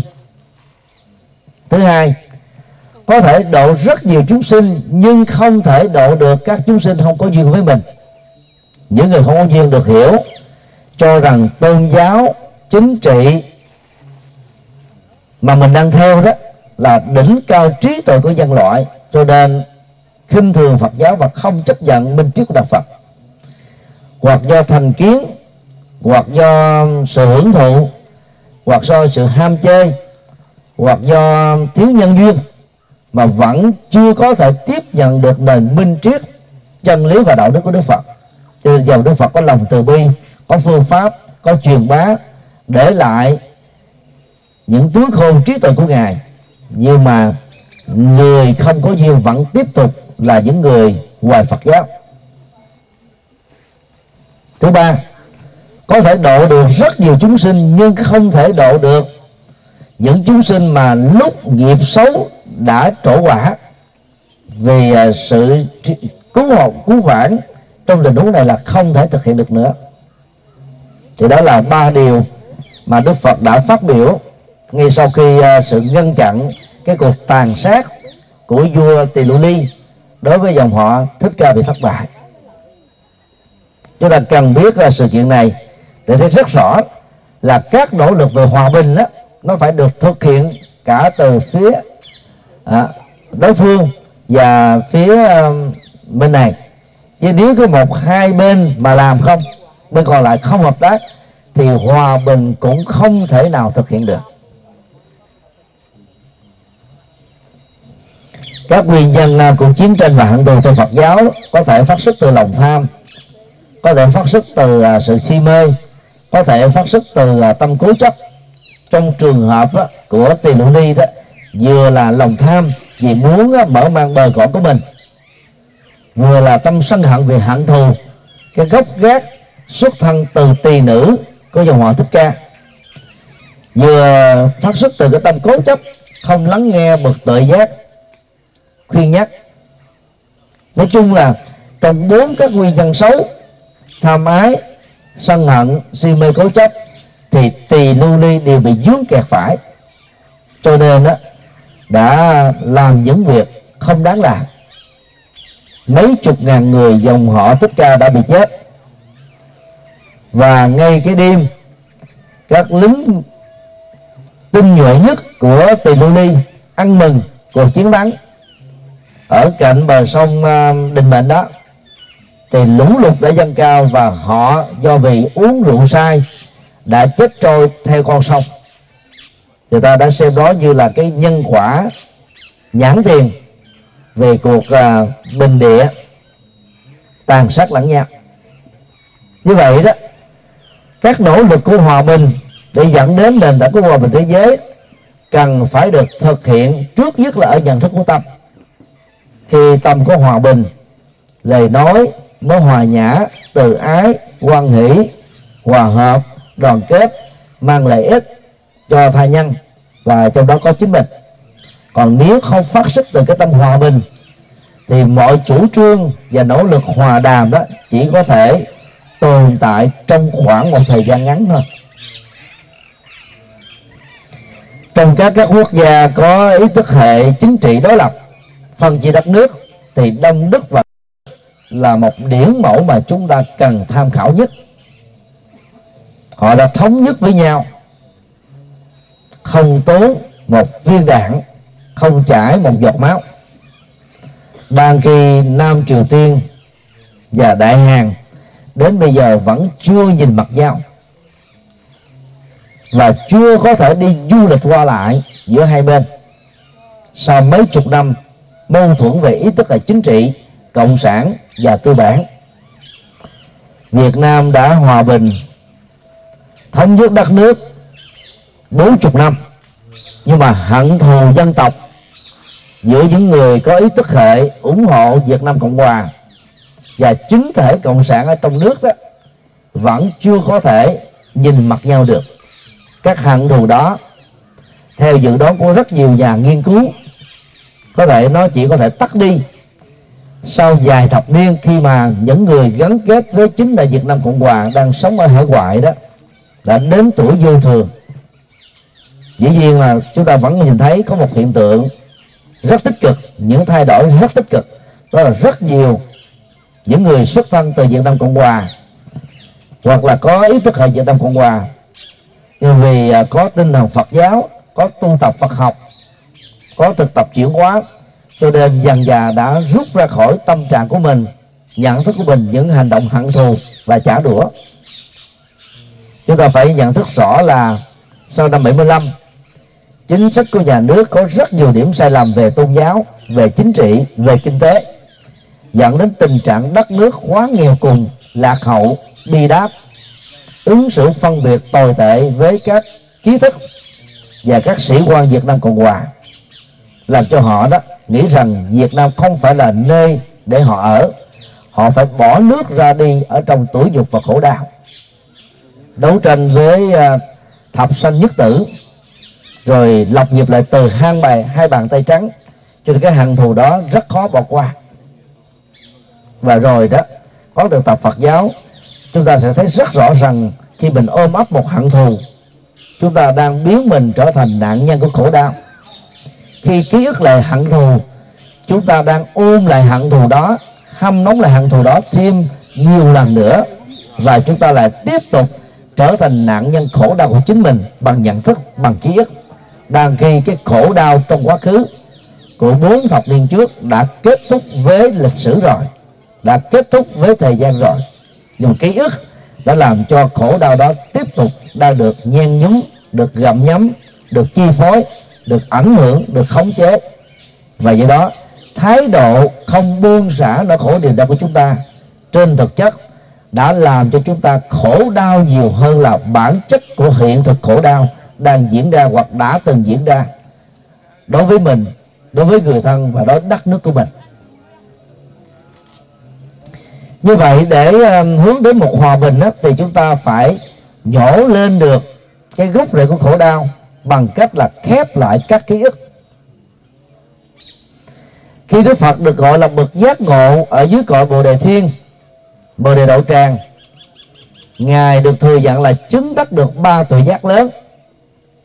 Thứ hai, có thể độ rất nhiều chúng sinh, nhưng không thể độ được các chúng sinh không có duyên với mình. Những người không có duyên được hiểu cho rằng tôn giáo, chính trị mà mình đang theo đó là đỉnh cao trí tuệ của nhân loại, cho nên khinh thường Phật giáo và không chấp nhận minh triết của Đạo Phật. Hoặc do thành kiến, hoặc do sự hưởng thụ, hoặc do sự ham chơi, hoặc do thiếu nhân duyên, mà vẫn chưa có thể tiếp nhận được nền minh triết, chân lý và đạo đức của Đức Phật. Cho nên Đức Phật có lòng từ bi, có phương pháp, có truyền bá, để lại những tướng khôn trí tuệ của Ngài, nhưng mà người không có duyên vẫn tiếp tục là những người ngoài Phật giáo. Thứ ba, có thể độ được rất nhiều chúng sinh, nhưng không thể độ được những chúng sinh mà lúc nghiệp xấu đã trổ quả. Vì sự cứu hộ, cứu vãn trong tình huống này là không thể thực hiện được nữa. Thì đó là ba điều mà Đức Phật đã phát biểu ngay sau khi sự ngăn chặn cái cuộc tàn sát của vua Tỳ Lục Ly đối với dòng họ Thích Ca bị thất bại. Chúng ta cần biết sự kiện này để thấy rất rõ là các nỗ lực về hòa bình đó, nó phải được thực hiện cả từ phía à, đối phương và phía um, bên này. Chứ nếu có một hai bên mà làm không, bên còn lại không hợp tác, thì hòa bình cũng không thể nào thực hiện được. Các nguyên nhân của chiến tranh và hận thù trong Phật giáo có thể phát xuất từ lòng tham, có thể phát xuất từ sự si mê, có thể phát xuất từ tâm cố chấp. Trong trường hợp của Tỳ Lục Ly đó, vừa là lòng tham vì muốn mở mang bờ cõi của mình, vừa là tâm sân hận vì hận thù cái gốc gác xuất thân từ tỳ nữ của dòng họ Thích Ca, vừa phát xuất từ cái tâm cố chấp không lắng nghe bậc tự giác khuyên nhắc. Nói chung là trong bốn các nguyên nhân xấu: tham ái, sân hận, si mê cố chấp, thì Tỳ Lục Ly đều bị dướng kẹt phải, cho nên đó, đã làm những việc không đáng làm. Mấy chục ngàn người dòng họ Thích Ca đã bị chết. Và ngay cái đêm, các lính tinh nhuệ nhất của Tỳ Lục Ly ăn mừng cuộc chiến thắng ở cạnh bờ sông Đình Mệnh đó, thì lũ lụt đã dâng cao và họ do vì uống rượu sai đã chết trôi theo con sông. Người ta đã xem đó như là cái nhân quả nhãn tiền về cuộc uh, bình địa tàn sát lẫn nhau. Như vậy đó, các nỗ lực của hòa bình để dẫn đến nền tảng của hòa bình thế giới cần phải được thực hiện trước nhất là ở nhận thức của tâm. Khi tâm có hòa bình, lời nói mới hòa nhã, từ ái, hoan hỷ, hòa hợp, đoàn kết, mang lợi ích cho tha nhân và trong đó có chính mình. Còn nếu không phát xuất từ cái tâm hòa bình thì mọi chủ trương và nỗ lực hòa đàm đó chỉ có thể tồn tại trong khoảng một thời gian ngắn thôi. Trong các các quốc gia có ý thức hệ chính trị đối lập, phân chia đất nước, thì Đông Đức và là một điển mẫu mà chúng ta cần tham khảo nhất. Họ đã thống nhất với nhau không tốn một viên đạn, không chảy một giọt máu. Đang khi Nam Triều Tiên và Đại Hàn đến bây giờ vẫn chưa nhìn mặt nhau và chưa có thể đi du lịch qua lại giữa hai bên. Sau mấy chục năm mâu thuẫn về ý thức là chính trị, cộng sản và tư bản, Việt Nam đã hòa bình thống nhất đất nước bốn mươi năm, nhưng mà hận thù dân tộc giữa những người có ý thức hệ ủng hộ Việt Nam Cộng Hòa và chính thể cộng sản ở trong nước đó vẫn chưa có thể nhìn mặt nhau được. Các hận thù đó, theo dự đoán của rất nhiều nhà nghiên cứu, có thể nó chỉ có thể tắt đi sau vài thập niên, khi mà những người gắn kết với chính là Việt Nam Cộng Hòa đang sống ở hải ngoại đó đã đến tuổi vô thường. Dĩ nhiên là chúng ta vẫn nhìn thấy có một hiện tượng rất tích cực, những thay đổi rất tích cực, đó là rất nhiều những người xuất thân từ Việt Nam Cộng Hòa hoặc là có ý thức hệ Việt Nam Cộng Hòa, nhưng vì có tinh thần Phật giáo, có tu tập Phật học, có thực tập chuyển hóa, cho nên dần dà đã rút ra khỏi tâm trạng của mình, nhận thức của mình những hành động hận thù và trả đũa. Chúng ta phải nhận thức rõ là sau năm bảy mươi lăm, chính sách của nhà nước có rất nhiều điểm sai lầm về tôn giáo, về chính trị, về kinh tế, dẫn đến tình trạng đất nước quá nghèo cùng, lạc hậu, bi đát, ứng xử phân biệt tồi tệ với các trí thức và các sĩ quan Việt Nam Cộng Hòa, làm cho họ đó nghĩ rằng Việt Nam không phải là nơi để họ ở. Họ phải bỏ nước ra đi ở trong tủi nhục và khổ đau, đấu tranh với thập sanh nhất tử, rồi lập nghiệp lại từ hang bài hai bàn tay trắng. Cho nên cái hận thù đó rất khó bỏ qua. Và rồi đó, có được tập Phật giáo, chúng ta sẽ thấy rất rõ rằng khi mình ôm ấp một hận thù, chúng ta đang biến mình trở thành nạn nhân của khổ đau. Khi ký ức lại hận thù, chúng ta đang ôm lại hận thù đó, hâm nóng lại hận thù đó thêm nhiều lần nữa, và chúng ta lại tiếp tục trở thành nạn nhân khổ đau của chính mình bằng nhận thức, bằng ký ức. Đang khi cái khổ đau trong quá khứ của bốn thập niên trước đã kết thúc với lịch sử rồi, đã kết thúc với thời gian rồi, nhưng ký ức đã làm cho khổ đau đó tiếp tục đang được nhen nhúm, được gặm nhấm, được chi phối, được ảnh hưởng, được khống chế. Và do đó, thái độ không buông xả nỗi khổ niềm đau của chúng ta trên thực chất đã làm cho chúng ta khổ đau nhiều hơn là bản chất của hiện thực khổ đau đang diễn ra hoặc đã từng diễn ra đối với mình, đối với người thân và đối với đất nước của mình. Như vậy để hướng đến một hòa bình đó, thì chúng ta phải nhổ lên được cái gốc rễ của khổ đau bằng cách là khép lại các ký ức. Khi Đức Phật được gọi là bậc giác ngộ ở dưới cội Bồ Đề Thiên, Bồ Đề Đạo Tràng, Ngài được thừa nhận là chứng đắc được ba tuệ giác lớn: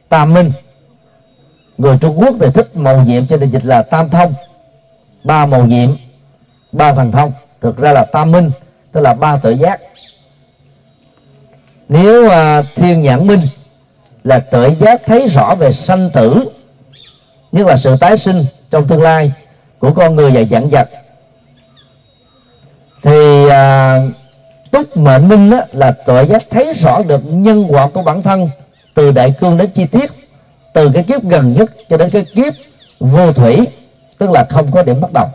tam minh. Người Trung Quốc thì thích mầu nhiệm cho nên dịch là tam thông, ba mầu nhiệm, ba thần thông. Thực ra là tam minh, tức là ba tuệ giác. Nếu uh, thiên nhãn minh là tuệ giác thấy rõ về sanh tử, nhất là sự tái sinh trong tương lai của con người và vạn vật, thì uh, túc mệnh minh đó là tuệ giác thấy rõ được nhân quả của bản thân từ đại cương đến chi tiết, từ cái kiếp gần nhất cho đến cái kiếp vô thủy, tức là không có điểm bắt đầu.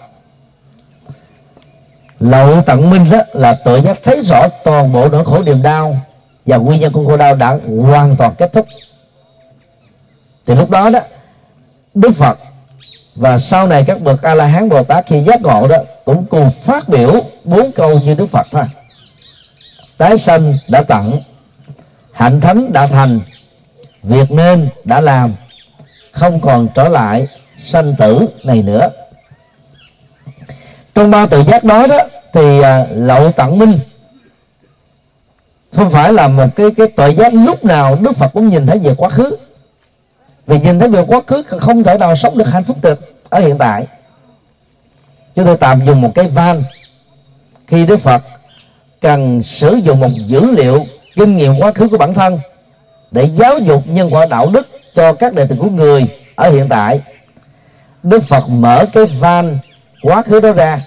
Lậu tận minh đó là tuệ giác thấy rõ toàn bộ nỗi khổ niềm đau và nguyên nhân của khổ đau đã hoàn toàn kết thúc. Thì lúc đó đó, Đức Phật và sau này các bậc A La Hán Bồ Tát khi giác ngộ đó cũng cùng phát biểu bốn câu như Đức Phật thôi: tái sanh đã tận, hạnh thánh đã thành, việc nên đã làm, không còn trở lại sanh tử này nữa. Trong ba tự giác đó đó thì à, lậu tận minh không phải là một cái cái tội giác lúc nào Đức Phật cũng nhìn thấy về quá khứ, vì nhìn thấy về quá khứ không thể nào sống được hạnh phúc được ở hiện tại. Chúng tôi tạm dùng một cái van khi Đức Phật cần sử dụng một dữ liệu kinh nghiệm quá khứ của bản thân để giáo dục nhân quả đạo đức cho các đệ tử của người ở hiện tại. Đức Phật mở cái van quá khứ đó ra,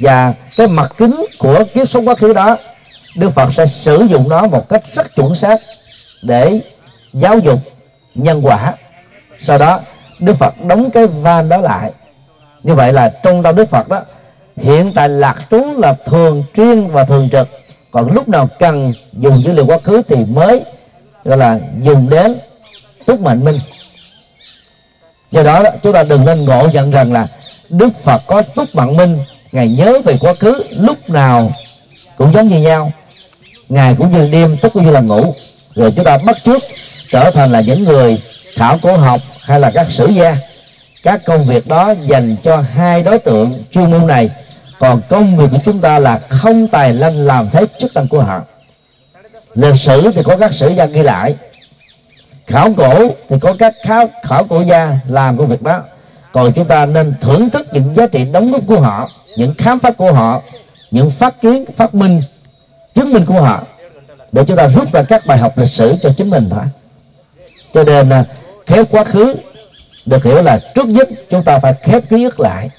và cái mặt kính của kiếp sống quá khứ đó, Đức Phật sẽ sử dụng nó một cách rất chuẩn xác để giáo dục nhân quả. Sau đó Đức Phật đóng cái van đó lại. Như vậy là trong tâm Đức Phật đó, hiện tại lạc trú là thường xuyên và thường trực, còn lúc nào cần dùng dữ liệu quá khứ thì mới gọi là dùng đến túc mệnh minh. Do đó chúng ta đừng nên ngộ nhận rằng là Đức Phật có túc mạng minh, Ngài nhớ về quá khứ lúc nào cũng giống như nhau, Ngài cũng như đêm, tức cũng như là ngủ. Rồi chúng ta bắt chước trở thành là những người khảo cổ học hay là các sử gia. Các công việc đó dành cho hai đối tượng chuyên môn này, còn công việc của chúng ta là không tài lanh làm thế chức năng của họ. Lịch sử thì có các sử gia ghi lại, khảo cổ thì có các khảo, khảo cổ gia làm công việc đó. Còn chúng ta nên thưởng thức những giá trị đóng góp của họ, những khám phá của họ, những phát kiến, phát minh, chứng minh của họ, để chúng ta rút ra các bài học lịch sử cho chính mình thôi. Cho nên khép quá khứ được hiểu là trước nhất chúng ta phải khép ký ức lại.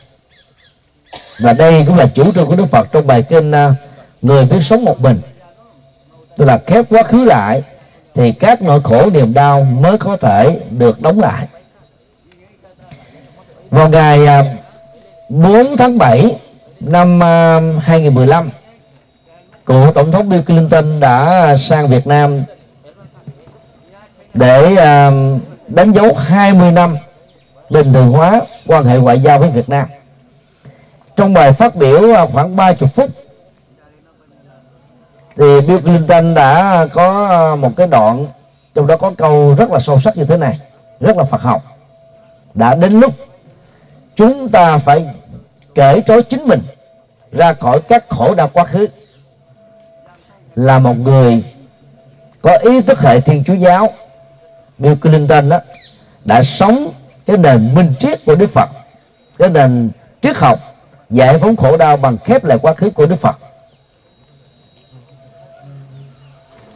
Và đây cũng là chủ trương của Đức Phật trong bài kinh Người Biết Sống Một Mình. Tức là khép quá khứ lại thì các nỗi khổ niềm đau mới có thể được đóng lại. Vào ngày bốn tháng bảy năm hai nghìn mười lăm, cựu Tổng thống Bill Clinton đã sang Việt Nam để đánh dấu hai mươi năm bình thường hóa quan hệ ngoại giao với Việt Nam. Trong bài phát biểu khoảng ba mươi phút thì Bill Clinton đã có một cái đoạn, trong đó có câu rất là sâu sắc như thế này, rất là Phật học: đã đến lúc chúng ta phải cởi trói chính mình ra khỏi các khổ đau quá khứ. Là một người có ý thức hệ Thiên Chúa giáo, Bill Clinton đó, đã sống cái nền minh triết của Đức Phật, cái nền triết học giải phóng khổ đau bằng khép lại quá khứ của Đức Phật.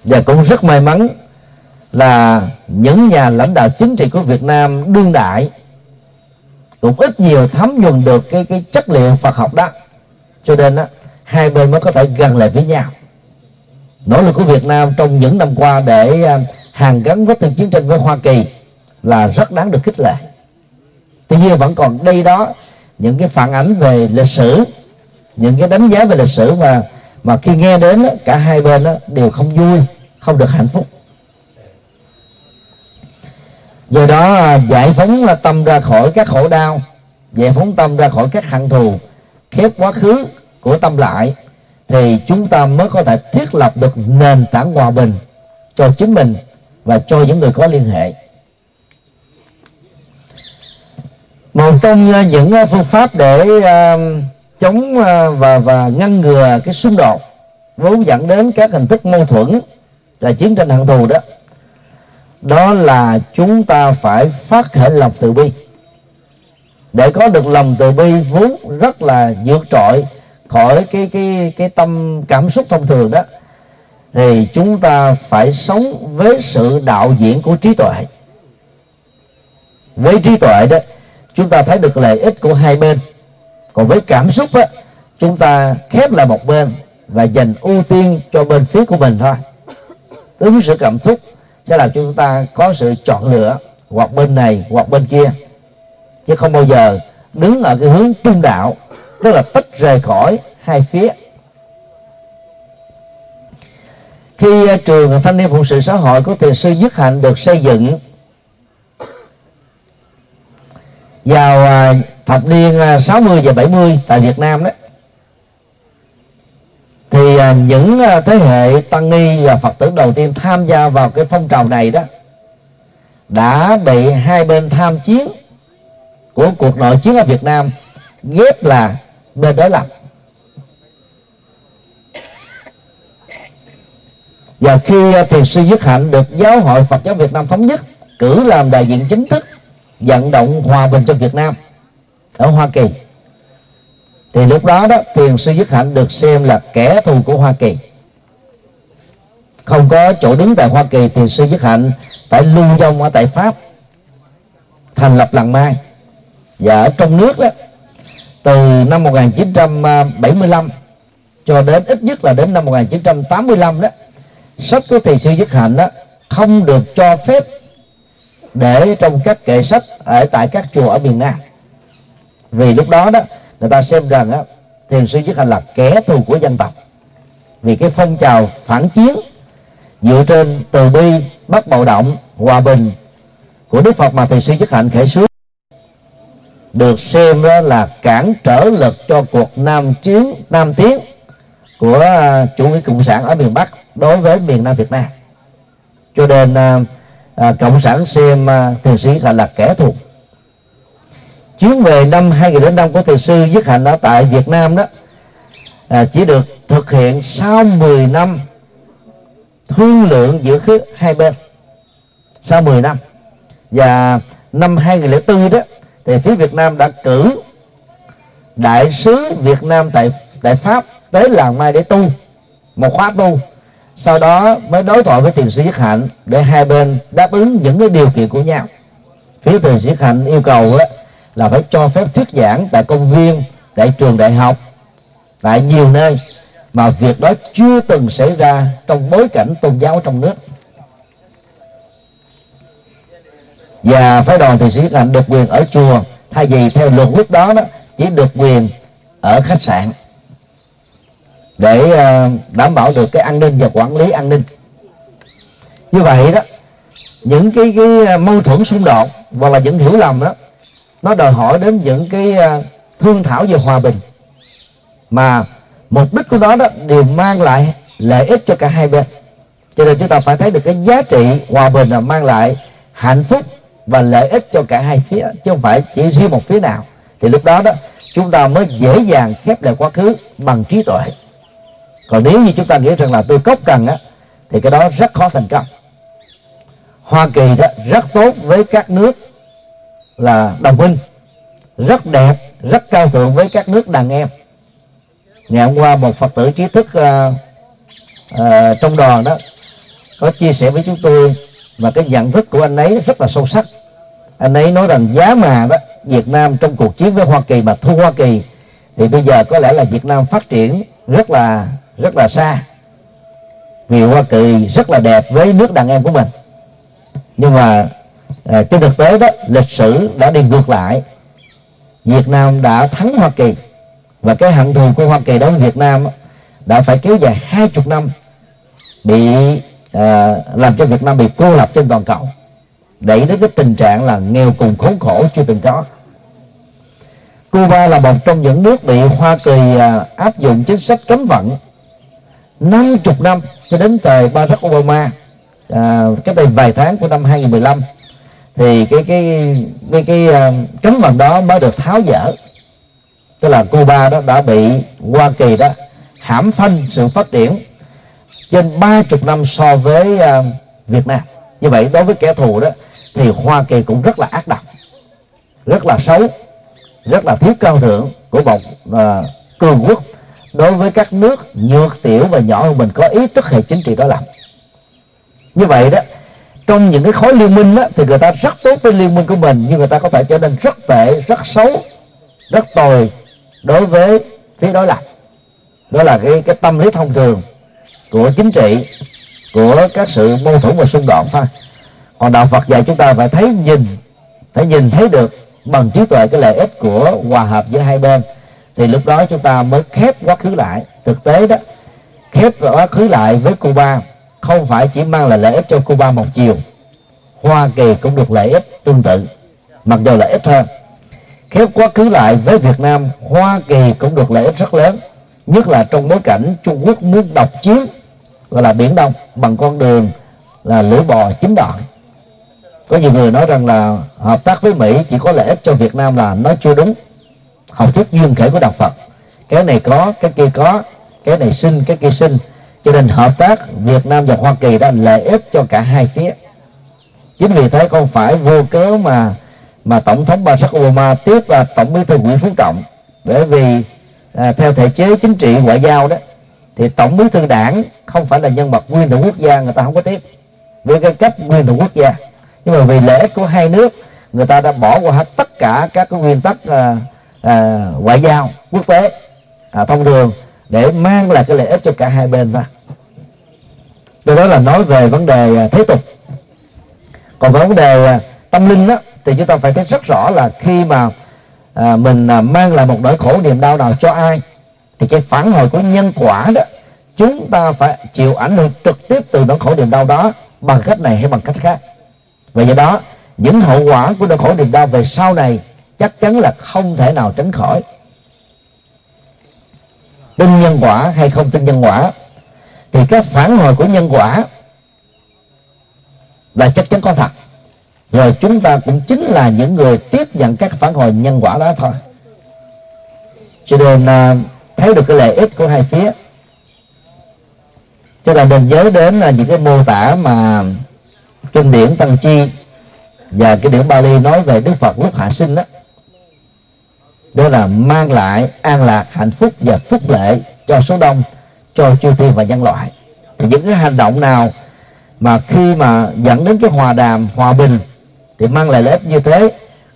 Và cũng rất may mắn là những nhà lãnh đạo chính trị của Việt Nam đương đại cũng ít nhiều thấm nhuần được cái cái chất liệu Phật học đó, cho nên đó, hai bên mới có thể gần lại với nhau. Nỗ lực của Việt Nam trong những năm qua để hàn gắn vết thương chiến tranh với Hoa Kỳ là rất đáng được khích lệ. Tuy nhiên vẫn còn đây đó những cái phản ánh về lịch sử, những cái đánh giá về lịch sử mà mà khi nghe đến cả hai bên đều không vui, không được hạnh phúc. Do đó giải phóng tâm ra khỏi các khổ đau, giải phóng tâm ra khỏi các hận thù, khép quá khứ của tâm lại, thì chúng ta mới có thể thiết lập được nền tảng hòa bình cho chính mình và cho những người có liên hệ. Một trong những phương pháp để chống và, và ngăn ngừa cái xung đột vốn dẫn đến các hình thức mâu thuẫn là chiến tranh hận thù đó, đó là chúng ta phải phát khởi lòng từ bi. Để có được lòng từ bi vốn rất là vượt trội khỏi cái cái cái tâm cảm xúc thông thường đó, thì chúng ta phải sống với sự đạo diễn của trí tuệ. Với trí tuệ đó, chúng ta thấy được lợi ích của hai bên. Còn với cảm xúc đó, chúng ta khép lại một bên và dành ưu tiên cho bên phía của mình thôi. Ứng xử cảm xúc sẽ làm chúng ta có sự chọn lựa hoặc bên này hoặc bên kia, chứ không bao giờ đứng ở cái hướng trung đạo, tức là tách rời khỏi hai phía. Khi trường Thanh niên Phụng sự Xã hội của Thiền sư Nhất Hạnh được xây dựng vào thập niên sáu mươi và bảy mươi tại Việt Nam đó, thì những thế hệ tăng ni và Phật tử đầu tiên tham gia vào cái phong trào này đó đã bị hai bên tham chiến của cuộc nội chiến ở Việt Nam ghép là bên đối lập. Và khi Thiền sư Nhất Hạnh được Giáo hội Phật giáo Việt Nam thống nhất cử làm đại diện chính thức vận động hòa bình cho Việt Nam ở Hoa Kỳ, thì lúc đó đó Thiền sư Nhất Hạnh được xem là kẻ thù của Hoa Kỳ. Không có chỗ đứng tại Hoa Kỳ, Thiền sư Nhất Hạnh phải lưu vong ở tại Pháp, thành lập Làng Mai. Và ở trong nước đó, từ năm một nghìn chín trăm bảy mươi lăm cho đến ít nhất là đến năm một nghìn chín trăm tám mươi lăm đó, sách của Thiền sư Nhất Hạnh đó không được cho phép để trong các kệ sách ở tại các chùa ở miền Nam. Vì lúc đó đó người ta xem rằng á, Thiền sư Nhất Hạnh là kẻ thù của dân tộc. Vì cái phong trào phản chiến dựa trên từ bi, bất bạo động, hòa bình của Đức Phật mà Thiền sư Nhất Hạnh khởi xướng được xem đó là cản trở lực cho cuộc nam chiến nam tiến của chủ nghĩa cộng sản ở miền Bắc đối với miền Nam Việt Nam. Cho nên à, cộng sản xem à, Thiền sư Nhất Hạnh là kẻ thù. Chuyến về năm hai nghìn không trăm lẻ năm của Thiền sư Nhất Hạnh ở tại Việt Nam đó à, chỉ được thực hiện sau mười năm thương lượng giữa hai bên, sau mười năm. Và năm hai nghìn không trăm lẻ bốn đó thì phía Việt Nam đã cử đại sứ Việt Nam tại tại Pháp tới Làng Mai để tu một khóa tu, sau đó mới đối thoại với Thiền sư Nhất Hạnh để hai bên đáp ứng những cái điều kiện của nhau. Phía Thiền sư Nhất Hạnh yêu cầu đó là phải cho phép thuyết giảng tại công viên, tại trường đại học, tại nhiều nơi, mà việc đó chưa từng xảy ra trong bối cảnh tôn giáo trong nước. Và phái đoàn Thiền sư Nhất Hạnh được quyền ở chùa, thay vì theo luật lúc đó, đó chỉ được quyền ở khách sạn, để đảm bảo được cái an ninh và quản lý an ninh. Như vậy đó, những cái, cái mâu thuẫn xung đột hoặc là những hiểu lầm đó, nó đòi hỏi đến những cái thương thảo về hòa bình, mà mục đích của nó đó đều mang lại lợi ích cho cả hai bên. Cho nên chúng ta phải thấy được cái giá trị hòa bình là mang lại hạnh phúc và lợi ích cho cả hai phía, chứ không phải chỉ riêng một phía nào. Thì lúc đó đó chúng ta mới dễ dàng khép lại quá khứ bằng trí tuệ. Còn nếu như chúng ta nghĩ rằng là tôi cốc cần á, thì cái đó rất khó thành công. Hoa Kỳ đó rất tốt với các nước là đồng minh, rất đẹp, rất cao thượng với các nước đàn em. Ngày hôm qua một Phật tử trí thức uh, uh, trong đoàn đó có chia sẻ với chúng tôi, và cái nhận thức của anh ấy rất là sâu sắc. Anh ấy nói rằng giá mà đó Việt Nam trong cuộc chiến với Hoa Kỳ mà thua Hoa Kỳ, thì bây giờ có lẽ là Việt Nam phát triển rất là rất là xa, vì Hoa Kỳ rất là đẹp với nước đàn em của mình. Nhưng mà à, trên thực tế đó, lịch sử đã đi ngược lại. Việt Nam đã thắng Hoa Kỳ, và cái hận thù của Hoa Kỳ đối với Việt Nam đã phải kéo dài hai mươi năm bị à, làm cho Việt Nam bị cô lập trên toàn cầu, đẩy đến cái tình trạng là nghèo cùng khốn khổ chưa từng có. Cuba là một trong những nước bị Hoa Kỳ à, áp dụng chính sách cấm vận năm mươi năm cho đến thời Barack Obama. À, cách đây vài tháng của năm hai nghìn mười lăm thì cái cái cái, cái uh, cấm vận đó mới được tháo dỡ, tức là Cuba đó đã bị Hoa Kỳ đó hãm phanh sự phát triển trên ba mươi năm so với uh, Việt Nam. Như vậy đối với kẻ thù đó thì Hoa Kỳ cũng rất là ác độc, rất là xấu, rất là thiếu cao thượng của một uh, cường quốc đối với các nước nhược tiểu và nhỏ hơn mình có ý thức hệ chính trị đó làm. Như vậy đó, trong những cái khối liên minh đó, thì người ta rất tốt với liên minh của mình, nhưng người ta có thể trở nên rất tệ, rất xấu, rất tồi đối với phía đối lập. Đó là cái, cái tâm lý thông thường của chính trị, của các sự mâu thuẫn và xung đột thôi. Còn đạo Phật dạy chúng ta phải thấy nhìn, phải nhìn thấy được bằng trí tuệ cái lợi ích của hòa hợp giữa hai bên. Thì lúc đó chúng ta mới khép quá khứ lại. Thực tế đó, khép quá khứ lại với Cuba không phải chỉ mang lại lợi ích cho Cuba một chiều, Hoa Kỳ cũng được lợi ích tương tự, mặc dù lợi ích hơn. Khép quá khứ lại với Việt Nam, Hoa Kỳ cũng được lợi ích rất lớn, nhất là trong bối cảnh Trung Quốc muốn độc chiếm gọi là Biển Đông bằng con đường là lưỡi bò chín đoạn. Có nhiều người nói rằng là hợp tác với Mỹ chỉ có lợi ích cho Việt Nam là nó chưa đúng. Học thuyết duyên khởi của đạo Phật, cái này có, cái kia có, cái này sinh, cái kia sinh. Cho nên hợp tác Việt Nam và Hoa Kỳ đã lợi ích cho cả hai phía. Chính vì thế không phải vô cớ mà mà Tổng thống Barack Obama tiếp và Tổng bí thư Nguyễn Phú Trọng, bởi vì à, theo thể chế chính trị ngoại giao đó thì Tổng bí thư Đảng không phải là nhân vật nguyên thủ quốc gia, người ta không có tiếp với cái cấp nguyên thủ quốc gia. Nhưng mà vì lợi ích của hai nước, người ta đã bỏ qua hết tất cả các cái nguyên tắc à, à, ngoại giao quốc tế à, thông thường để mang lại cái lợi ích cho cả hai bên thôi. Từ đó là nói về vấn đề thế tục. Còn vấn đề tâm linh đó, thì chúng ta phải thấy rất rõ là khi mà à, mình mang lại một nỗi khổ niềm đau nào cho ai thì cái phản hồi của nhân quả đó, chúng ta phải chịu ảnh hưởng trực tiếp từ nỗi khổ niềm đau đó bằng cách này hay bằng cách khác. Vì vậy đó, những hậu quả của nỗi khổ niềm đau về sau này chắc chắn là không thể nào tránh khỏi. Tin nhân quả hay không tin nhân quả thì các phản hồi của nhân quả là chắc chắn có thật, rồi chúng ta cũng chính là những người tiếp nhận các phản hồi nhân quả đó thôi. Cho nên thấy được cái lợi ích của hai phía, cho nên đừng nhớ đến là những cái mô tả mà kinh điển Tăng Chi và cái điển Bali nói về Đức Phật lúc hạ sinh đó. Đó là mang lại an lạc, hạnh phúc và phúc lệ cho số đông, cho chư thiên và nhân loại. Thì những cái hành động nào mà khi mà dẫn đến cái hòa đàm, hòa bình thì mang lại lợi ích như thế.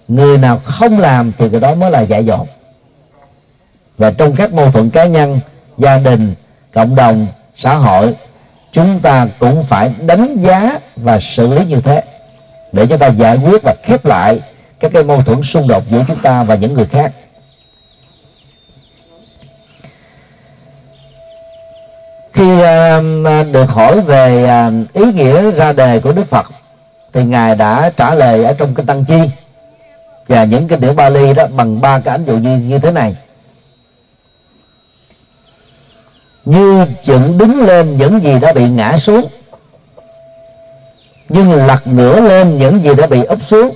Người nào không làm thì cái đó mới là dại dột. Và trong các mâu thuẫn cá nhân, gia đình, cộng đồng, xã hội, chúng ta cũng phải đánh giá và xử lý như thế để chúng ta giải quyết và khép lại các cái mâu thuẫn xung đột giữa chúng ta và những người khác. Khi uh, được hỏi về uh, ý nghĩa ra đề của Đức Phật thì Ngài đã trả lời ở trong kinh Tăng Chi và những kinh điển Bali đó bằng ba cái ảnh dụ như, như thế này: như dựng đứng lên những gì đã bị ngã xuống, nhưng lật ngửa lên những gì đã bị úp xuống,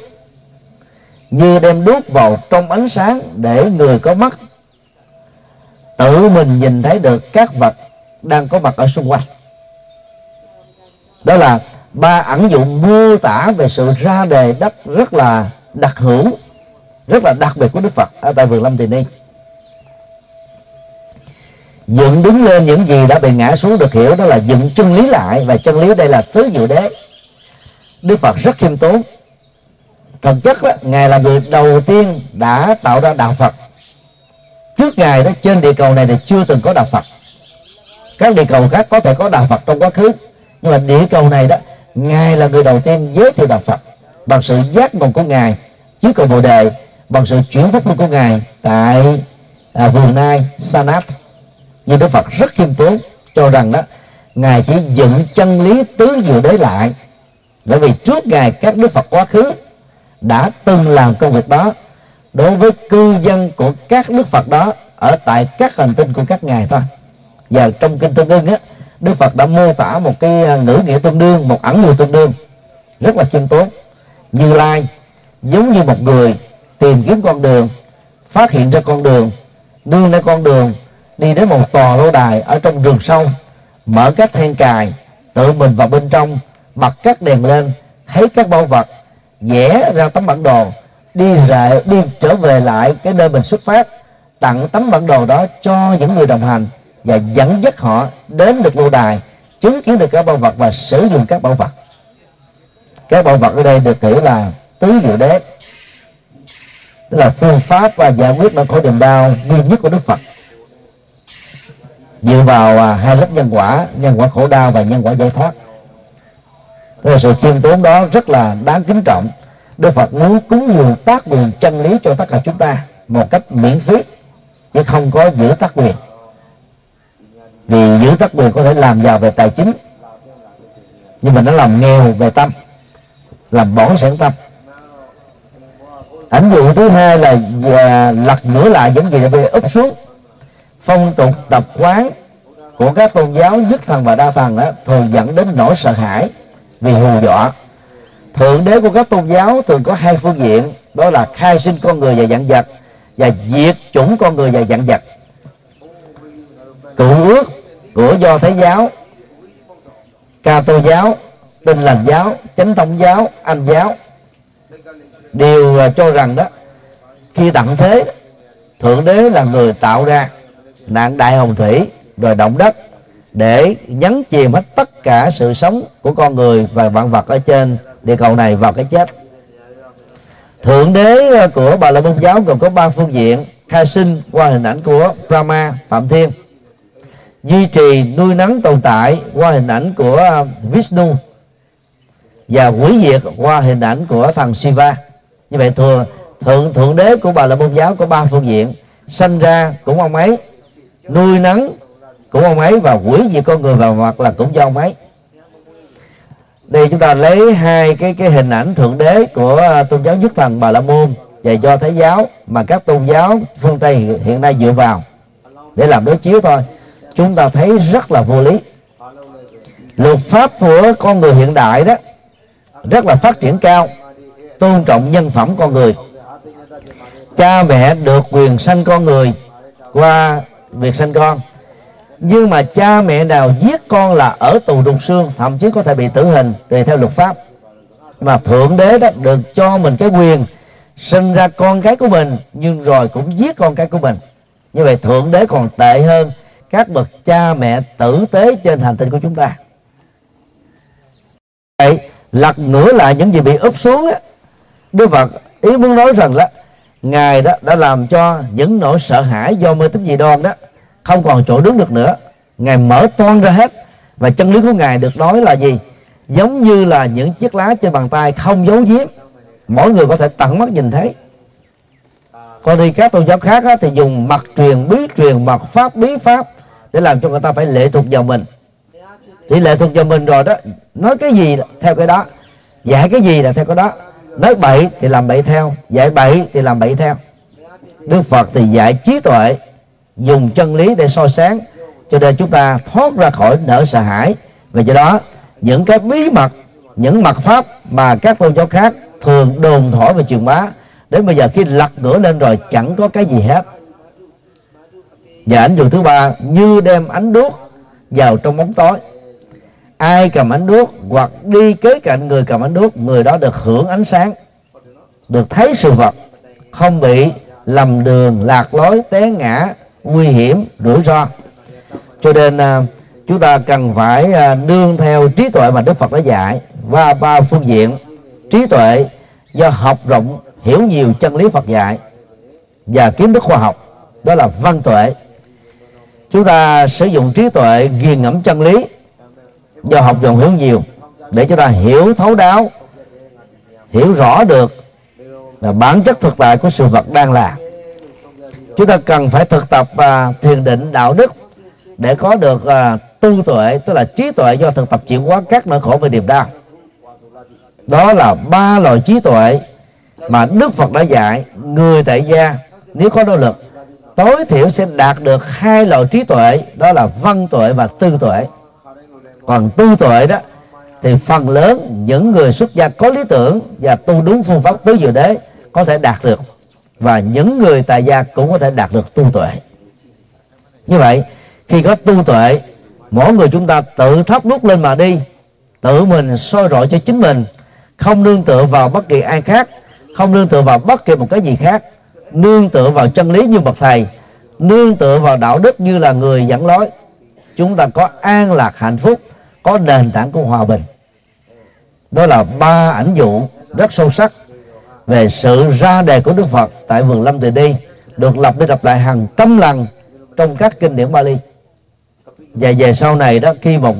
như đem đuốc vào trong ánh sáng để người có mắt tự mình nhìn thấy được các vật đang có mặt ở xung quanh. Đó là ba ẩn dụ mô tả về sự ra đề đất rất là đặc hữu, rất là đặc biệt của Đức Phật ở tại vườn Lâm Tỳ Ni. Dựng đứng lên những gì đã bị ngã xuống được hiểu đó là dựng chân lý lại, và chân lý đây là tứ diệu đế. Đức Phật rất khiêm tốn. Thực chất đó, Ngài là người đầu tiên đã tạo ra đạo Phật. Trước Ngài đó, trên địa cầu này thì chưa từng có đạo Phật. Các địa cầu khác có thể có đạo Phật trong quá khứ, nhưng mà địa cầu này đó, Ngài là người đầu tiên giới thiệu đạo Phật bằng sự giác ngộ của Ngài dưới cầu Bồ Đề, bằng sự chuyển pháp luân của Ngài tại à, vườn Nai Sanat. nhưng Đức Phật rất khiêm tốn, cho rằng đó Ngài chỉ dựng chân lý tứ diệu đế lại, bởi vì trước Ngài các Đức Phật quá khứ đã từng làm công việc đó đối với cư dân của các Đức Phật đó ở tại các hành tinh của các Ngài thôi. Và trong Kinh Tương Ưng á, Đức Phật đã mô tả một cái ngữ nghĩa tương đương, một ẩn dụ tương đương rất là khiêm tốn. Như Lai giống như một người tìm kiếm con đường, phát hiện ra con đường, đưa ra con đường, đi đến một tòa lâu đài ở trong rừng sâu, mở các then cài, tự mình vào bên trong, bật các đèn lên, thấy các báu vật, vẽ ra tấm bản đồ, đi rệ, đi trở về lại cái nơi mình xuất phát, tặng tấm bản đồ đó cho những người đồng hành và dẫn dắt họ đến được lâu đài, chứng kiến được các báu vật và sử dụng các báu vật. Các báu vật ở đây được hiểu là tứ diệu đế, tức là phương pháp và giải quyết nỗi khổ niềm đau duy nhất của Đức Phật, dựa vào hai lớp nhân quả, nhân quả khổ đau và nhân quả giải thoát. Tức là sự khiêm tốn đó rất là đáng kính trọng. Đức Phật muốn cúng dường tác quyền chân lý cho tất cả chúng ta một cách miễn phí, chứ không có giữ tác quyền, vì giữ tác quyền có thể làm giàu về tài chính, nhưng mà nó làm nghèo về tâm, làm bỏng sản tâm. Ảnh dụ thứ hai là lật ngửa lại những gì đã bị úp xuống. Phong tục tập quán của các tôn giáo nhất thần và đa thần đó, thường dẫn đến nỗi sợ hãi vì hù dọa. Thượng đế của các tôn giáo thường có hai phương diện, đó là khai sinh con người và vạn vật, và diệt chủng con người và vạn vật. Cựu ước của Do Thái giáo, Ca Tô giáo, Tin Lành giáo, Chánh Thống giáo, Anh giáo đều cho rằng đó, khi tận thế, thượng đế là người tạo ra nạn đại hồng thủy rồi động đất để nhấn chìm hết tất cả sự sống của con người và vạn vật ở trên địa cầu này vào cái chết. Thượng đế của Bà La Môn giáo gồm có ba phương diện: khai sinh qua hình ảnh của Brahma, Phạm Thiên; duy trì nuôi nấng tồn tại qua hình ảnh của Vishnu; và hủy diệt qua hình ảnh của thằng Shiva. Như vậy thường thượng thượng đế của Bà La Môn giáo có ba phương diện: sanh ra cũng ông ấy, nuôi nấng cũng ông ấy, và hủy diệt con người vào mặt là cũng do ông ấy. Đây chúng ta lấy hai cái cái hình ảnh thượng đế của tôn giáo nhất thần Bà La Môn và Do Thái giáo mà các tôn giáo phương Tây hiện nay dựa vào để làm đối chiếu thôi. Chúng ta thấy rất là vô lý. Luật pháp của con người hiện đại đó rất là phát triển cao, tôn trọng nhân phẩm con người. Cha mẹ được quyền sanh con người qua việc sanh con, nhưng mà cha mẹ nào giết con là ở tù đục xương, thậm chí có thể bị tử hình tùy theo luật pháp. Mà thượng đế đó được cho mình cái quyền sinh ra con cái của mình, nhưng rồi cũng giết con cái của mình. Như vậy thượng đế còn tệ hơn các bậc cha mẹ tử tế trên hành tinh của chúng ta. Vậy lật ngửa lại những gì bị úp xuống á, Đức Phật ý muốn nói rằng là Ngài đó đã làm cho những nỗi sợ hãi do mê tín dị đoan đó không còn chỗ đứng được nữa. Ngài mở toan ra hết, và chân lý của Ngài được nói là gì? Giống như là những chiếc lá trên bàn tay không giấu giếm, mỗi người có thể tận mắt nhìn thấy. Còn đi các tôn giáo khác đó, thì dùng mật truyền, bí truyền, mật pháp, bí pháp để làm cho người ta phải lệ thuộc vào mình. Thì lệ thuộc vào mình rồi đó, nói cái gì theo cái đó, dạy cái gì là theo cái đó, nói bậy thì làm bậy theo, dạy bậy thì làm bậy theo. Đức Phật thì dạy trí tuệ, dùng chân lý để soi sáng, cho nên chúng ta thoát ra khỏi nỗi sợ hãi. Và do đó những cái bí mật, những mật pháp mà các tôn giáo khác thường đồn thổi và truyền bá, đến bây giờ khi lật ngửa lên rồi chẳng có cái gì hết. Và ảnh dụ thứ ba, như đem ánh đuốc vào trong bóng tối. Ai cầm ánh đuốc hoặc đi kế cạnh người cầm ánh đuốc, người đó được hưởng ánh sáng, được thấy sự vật, không bị lầm đường, lạc lối, té ngã, nguy hiểm, rủi ro. Cho nên chúng ta cần phải đương theo trí tuệ mà Đức Phật đã dạy qua ba phương diện: trí tuệ do học rộng, hiểu nhiều chân lý Phật dạy, và kiến thức khoa học, đó là văn tuệ. Chúng ta sử dụng trí tuệ nghiền ngẫm chân lý do học rộng hiểu nhiều, để chúng ta hiểu thấu đáo, hiểu rõ được là bản chất thực tại của sự vật đang là. Chúng ta cần phải thực tập và thiền định đạo đức để có được uh, tu tuệ, tức là trí tuệ do thực tập chuyển hóa các nỗi khổ về niềm đau. Đó là ba loại trí tuệ mà Đức Phật đã dạy người tại gia nếu có nỗ lực tối thiểu sẽ đạt được hai loại trí tuệ, đó là văn tuệ và tư tuệ. Còn tư tuệ đó thì phần lớn những người xuất gia có lý tưởng và tu đúng phương pháp tứ diệu đế có thể đạt được, và những người tại gia cũng có thể đạt được tu tuệ. Như vậy khi có tu tuệ, mỗi người chúng ta tự thắp nút lên mà đi, tự mình soi rọi cho chính mình, không nương tựa vào bất kỳ ai khác, không nương tựa vào bất kỳ một cái gì khác, nương tựa vào chân lý như bậc thầy, nương tựa vào đạo đức như là người dẫn lối. Chúng ta có an lạc hạnh phúc, có nền tảng của hòa bình. Đó là ba ảnh dụ rất sâu sắc về sự ra đề của Đức Phật tại vườn Lâm Tỳ Ni, được lặp đi lặp lại hàng trăm lần trong các kinh điển Bali. Và về sau này đó, khi một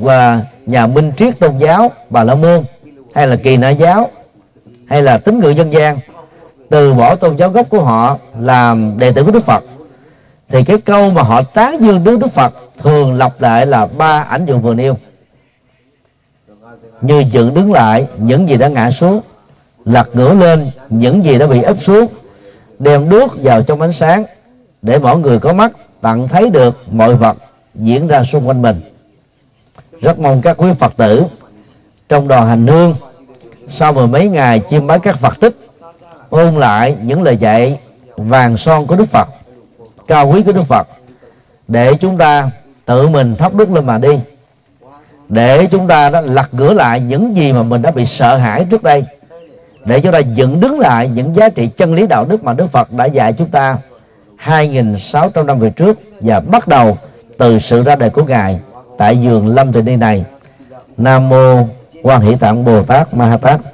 nhà minh triết tôn giáo Bà La Môn hay là Kỳ Na giáo hay là tín ngưỡng dân gian từ bỏ tôn giáo gốc của họ làm đệ tử của Đức Phật, thì cái câu mà họ tán dương đến Đức Phật thường lặp lại là ba ảnh dụ vừa nêu, như dựng đứng lại những gì đã ngã xuống, lật ngửa lên những gì đã bị ấp xuống, đem đuốc vào trong ánh sáng để mọi người có mắt tận thấy được mọi vật diễn ra xung quanh mình. Rất mong các quý Phật tử trong đoàn hành hương sau mười mấy ngày chiêm bái các Phật tích ôn lại những lời dạy vàng son của Đức Phật, cao quý của Đức Phật, để chúng ta tự mình thắp đuốc lên mà đi, để chúng ta đã lật ngửa lại những gì mà mình đã bị sợ hãi trước đây, để chúng ta dựng đứng lại những giá trị chân lý đạo đức mà Đức Phật đã dạy chúng ta hai nghìn sáu trăm năm về trước, và bắt đầu từ sự ra đời của Ngài tại vườn Lâm Tỳ Ni này. Nam mô Quan Hỷ Tạng Bồ Tát Ma Ha Tát.